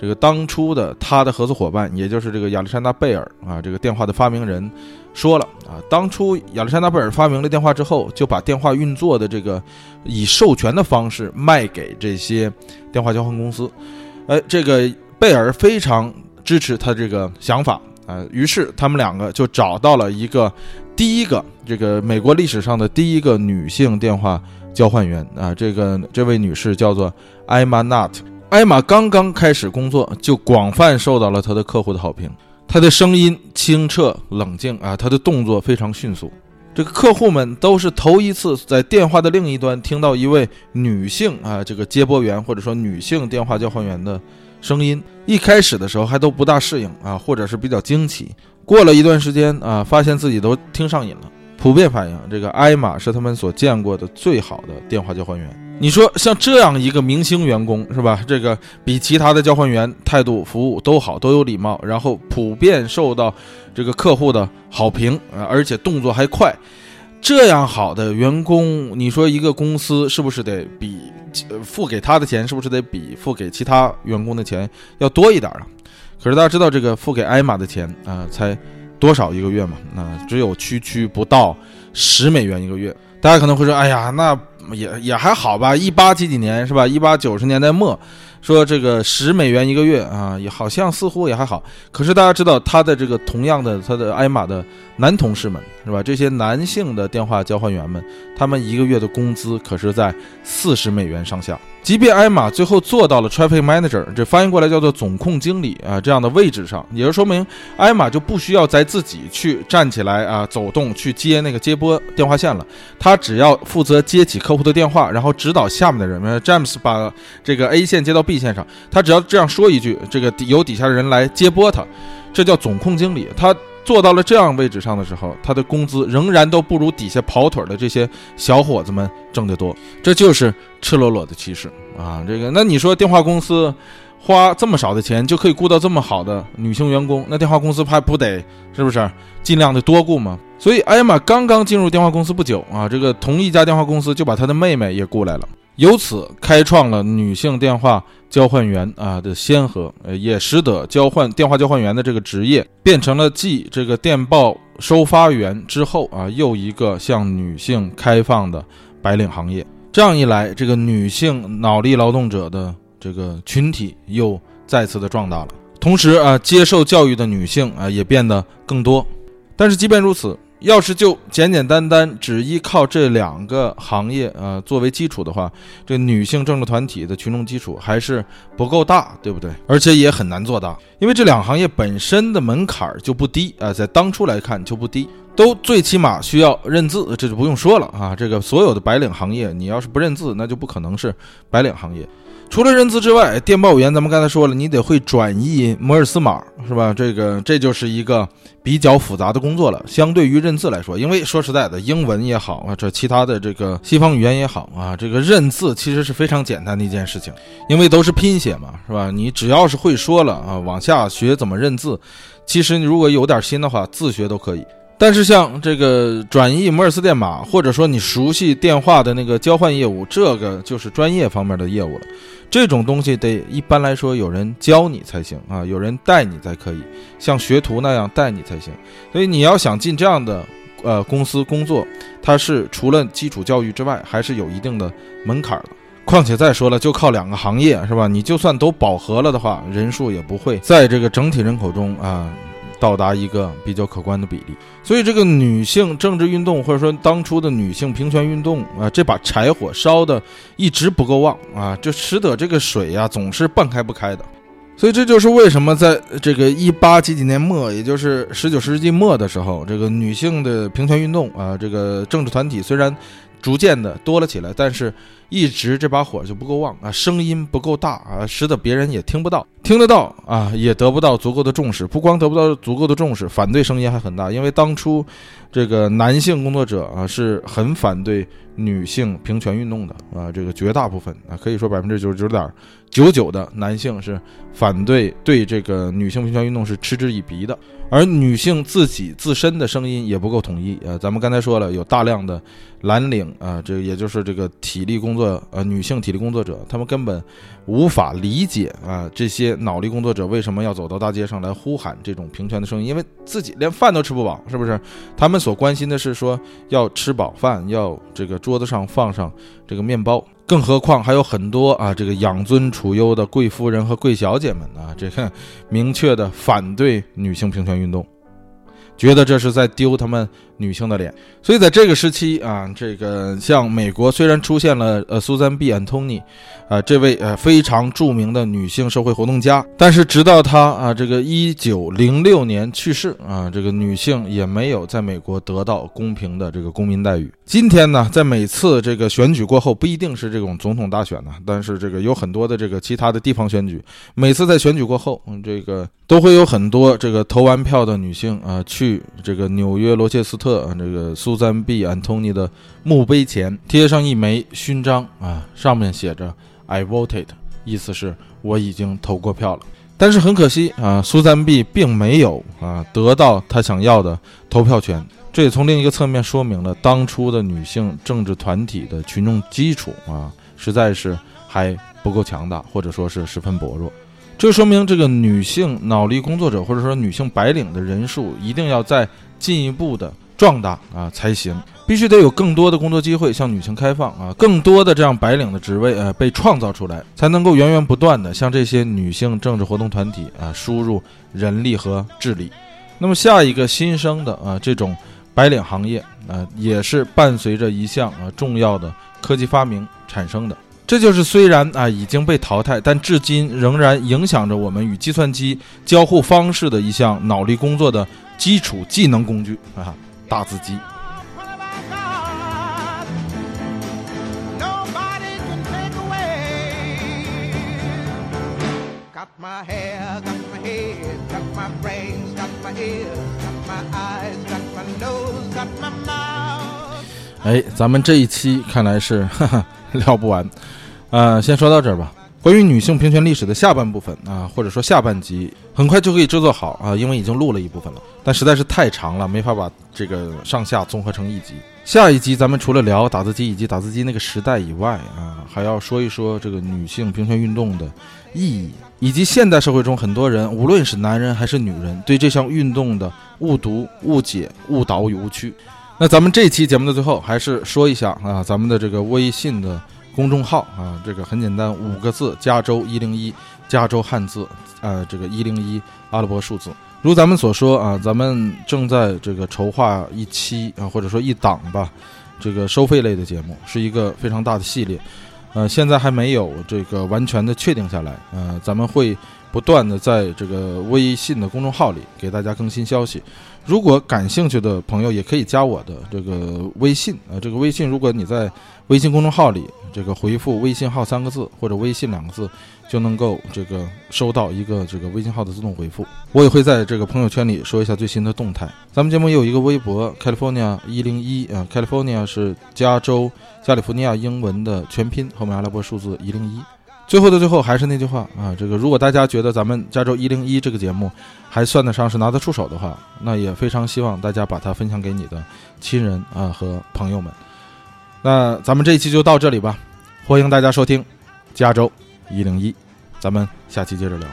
这个当初的他的合作伙伴，也就是这个亚历山大贝尔啊，这个电话的发明人说了啊，当初亚历山大贝尔发明了电话之后，就把电话运作的这个以授权的方式卖给这些电话交换公司。这个贝尔非常支持他这个想法啊，于是他们两个就找到了一个第一个这个美国历史上的第一个女性电话交换员啊，这位女士叫做艾玛·纳特。艾玛刚刚开始工作，就广泛受到了她的客户的好评。他的声音清澈冷静啊，他的动作非常迅速。这个客户们都是头一次在电话的另一端听到一位女性啊，这个接拨员或者说女性电话交换员的声音。一开始的时候还都不大适应啊，或者是比较惊奇。过了一段时间啊，发现自己都听上瘾了。普遍反映，这个艾玛是他们所见过的最好的电话交换员。你说像这样一个明星员工，是吧？这个比其他的交换员态度服务都好，都有礼貌，然后普遍受到这个客户的好评，而且动作还快，这样好的员工，你说一个公司是不是得比付给他的钱是不是得比付给其他员工的钱要多一点啊？可是大家知道这个付给艾玛的钱啊，才多少一个月嘛？只有区不到$10一个月。大家可能会说，哎呀，那也还好吧，18几年是吧？90年代末，说这个$10一个月啊，也好像似乎也还好。可是大家知道，他的这个同样的，他的艾玛的男同事们是吧？这些男性的电话交换员们，他们一个月的工资可是在$40上下。即便艾玛最后做到了 traffic manager， 这翻译过来叫做总控经理啊这样的位置上，也就说明艾玛就不需要再自己去站起来啊走动去接那个接拨电话线了，他只要负责接起客户的电话，然后指导下面的人。James 把这个 A 线接到 B 线上，他只要这样说一句，这个由底下的人来接拨他，这叫总控经理。他做到了这样位置上的时候，他的工资仍然都不如底下跑腿的这些小伙子们挣得多，这就是赤裸裸的歧视啊！这个，那你说电话公司花这么少的钱就可以雇到这么好的女性员工，那电话公司还不得是不是尽量的多雇吗？所以艾玛刚刚进入电话公司不久啊，这个同一家电话公司就把她的妹妹也雇来了。由此开创了女性电话交换员的先河，也使得电话交换员的这个职业变成了继这个电报收发员之后又一个向女性开放的白领行业。这样一来，这个女性脑力劳动者的这个群体又再次的壮大了，同时接受教育的女性也变得更多。但是即便如此，要是就简简单单只依靠这两个行业作为基础的话，这女性政治团体的群众基础还是不够大，对不对？而且也很难做大，因为这两行业本身的门槛就不低在当初来看就不低，都最起码需要认字，这就不用说了这个所有的白领行业，你要是不认字，那就不可能是白领行业。除了认字之外，电报员咱们刚才说了，你得会转译摩尔斯码，是吧？这就是一个比较复杂的工作了，相对于认字来说，因为说实在的，英文也好这其他的这个西方语言也好这个认字其实是非常简单的一件事情，因为都是拼写嘛，是吧？你只要是会说了往下学怎么认字，其实你如果有点心的话，自学都可以。但是像这个转译摩尔斯电码，或者说你熟悉电话的那个交换业务，这个就是专业方面的业务了。这种东西得一般来说有人教你才行有人带你才可以，像学徒那样带你才行。所以你要想进这样的公司工作，它是除了基础教育之外，还是有一定的门槛的。况且再说了，就靠两个行业，是吧？你就算都饱和了的话，人数也不会在这个整体人口中到达一个比较可观的比例。所以这个女性政治运动，或者说当初的女性平权运动这把柴火烧的一直不够旺就使得这个水总是半开不开的。所以这就是为什么在这个18几年末，也就是19世纪末的时候，这个女性的平权运动这个政治团体虽然逐渐的多了起来，但是一直这把火就不够旺声音不够大使得别人也听不到，听得到也得不到足够的重视。不光得不到足够的重视，反对声音还很大，因为当初这个男性工作者是很反对女性平权运动的这个绝大部分可以说 99.99% 的男性是反对，对这个女性平权运动是嗤之以鼻的。而女性自身的声音也不够统一咱们刚才说了，有大量的蓝领这也就是这个体力工作女性体力工作者，他们根本无法理解这些脑力工作者为什么要走到大街上来呼喊这种平权的声音，因为自己连饭都吃不饱，是不是？他们所关心的是说要吃饱饭，要这个桌子上放上这个面包。更何况还有很多这个养尊处优的贵夫人和贵小姐们这个明确的反对女性平权运动，觉得这是在丢他们女性的脸。所以在这个时期这个像美国虽然出现了Susan B. Anthony这位非常著名的女性社会活动家，但是直到她这个1906年去世这个女性也没有在美国得到公平的这个公民待遇。今天呢，在每次这个选举过后，不一定是这种总统大选呢，但是这个有很多的这个其他的地方选举，每次在选举过后这个都会有很多这个投完票的女性去这个纽约罗切斯特这个苏珊 B. 安东尼的墓碑前贴上一枚勋章上面写着 I voted， 意思是我已经投过票了。但是很可惜苏珊 B. 并没有得到她想要的投票权。这也从另一个侧面说明了当初的女性政治团体的群众基础实在是还不够强大，或者说是十分薄弱。这说明这个女性脑力工作者或者说女性白领的人数一定要再进一步的壮大才行，必须得有更多的工作机会向女性开放更多的这样白领的职位被创造出来，才能够源源不断的向这些女性政治活动团体输入人力和智力。那么下一个新生的这种白领行业也是伴随着一项重要的科技发明产生的。这就是虽然已经被淘汰，但至今仍然影响着我们与计算机交互方式的一项脑力工作的基础技能工具大字机。咱们这一期看来是聊不完先说到这儿吧。关于女性平权历史的下半部分啊，或者说下半集，很快就可以制作好啊，因为已经录了一部分了，但实在是太长了，没法把这个上下综合成一集。下一集咱们除了聊打字机以及打字机那个时代以外啊，还要说一说这个女性平权运动的意义，以及现代社会中很多人，无论是男人还是女人，对这项运动的误读、误解、误导与误区。那咱们这期节目的最后，还是说一下啊，咱们的这个微信的公众号啊，这个很简单，5个字，加州101，加州汉字，这个101阿拉伯数字。如咱们所说啊，咱们正在这个筹划一期啊，或者说一档吧，这个收费类的节目，是一个非常大的系列，现在还没有这个完全的确定下来，咱们会不断的在这个微信的公众号里给大家更新消息。如果感兴趣的朋友也可以加我的这个微信啊，这个微信如果你在微信公众号里这个回复微信号3个字或者微信2个字，就能够这个收到一个这个微信号的自动回复。我也会在这个朋友圈里说一下最新的动态。咱们节目也有一个微博 California101 啊 ，California 是加州加利福尼亚英文的全拼，后面阿拉伯数字101。最后的最后还是那句话啊，这个如果大家觉得咱们加州101这个节目还算得上是拿得出手的话，那也非常希望大家把它分享给你的亲人啊和朋友们。那咱们这一期就到这里吧，欢迎大家收听加州101，咱们下期接着聊。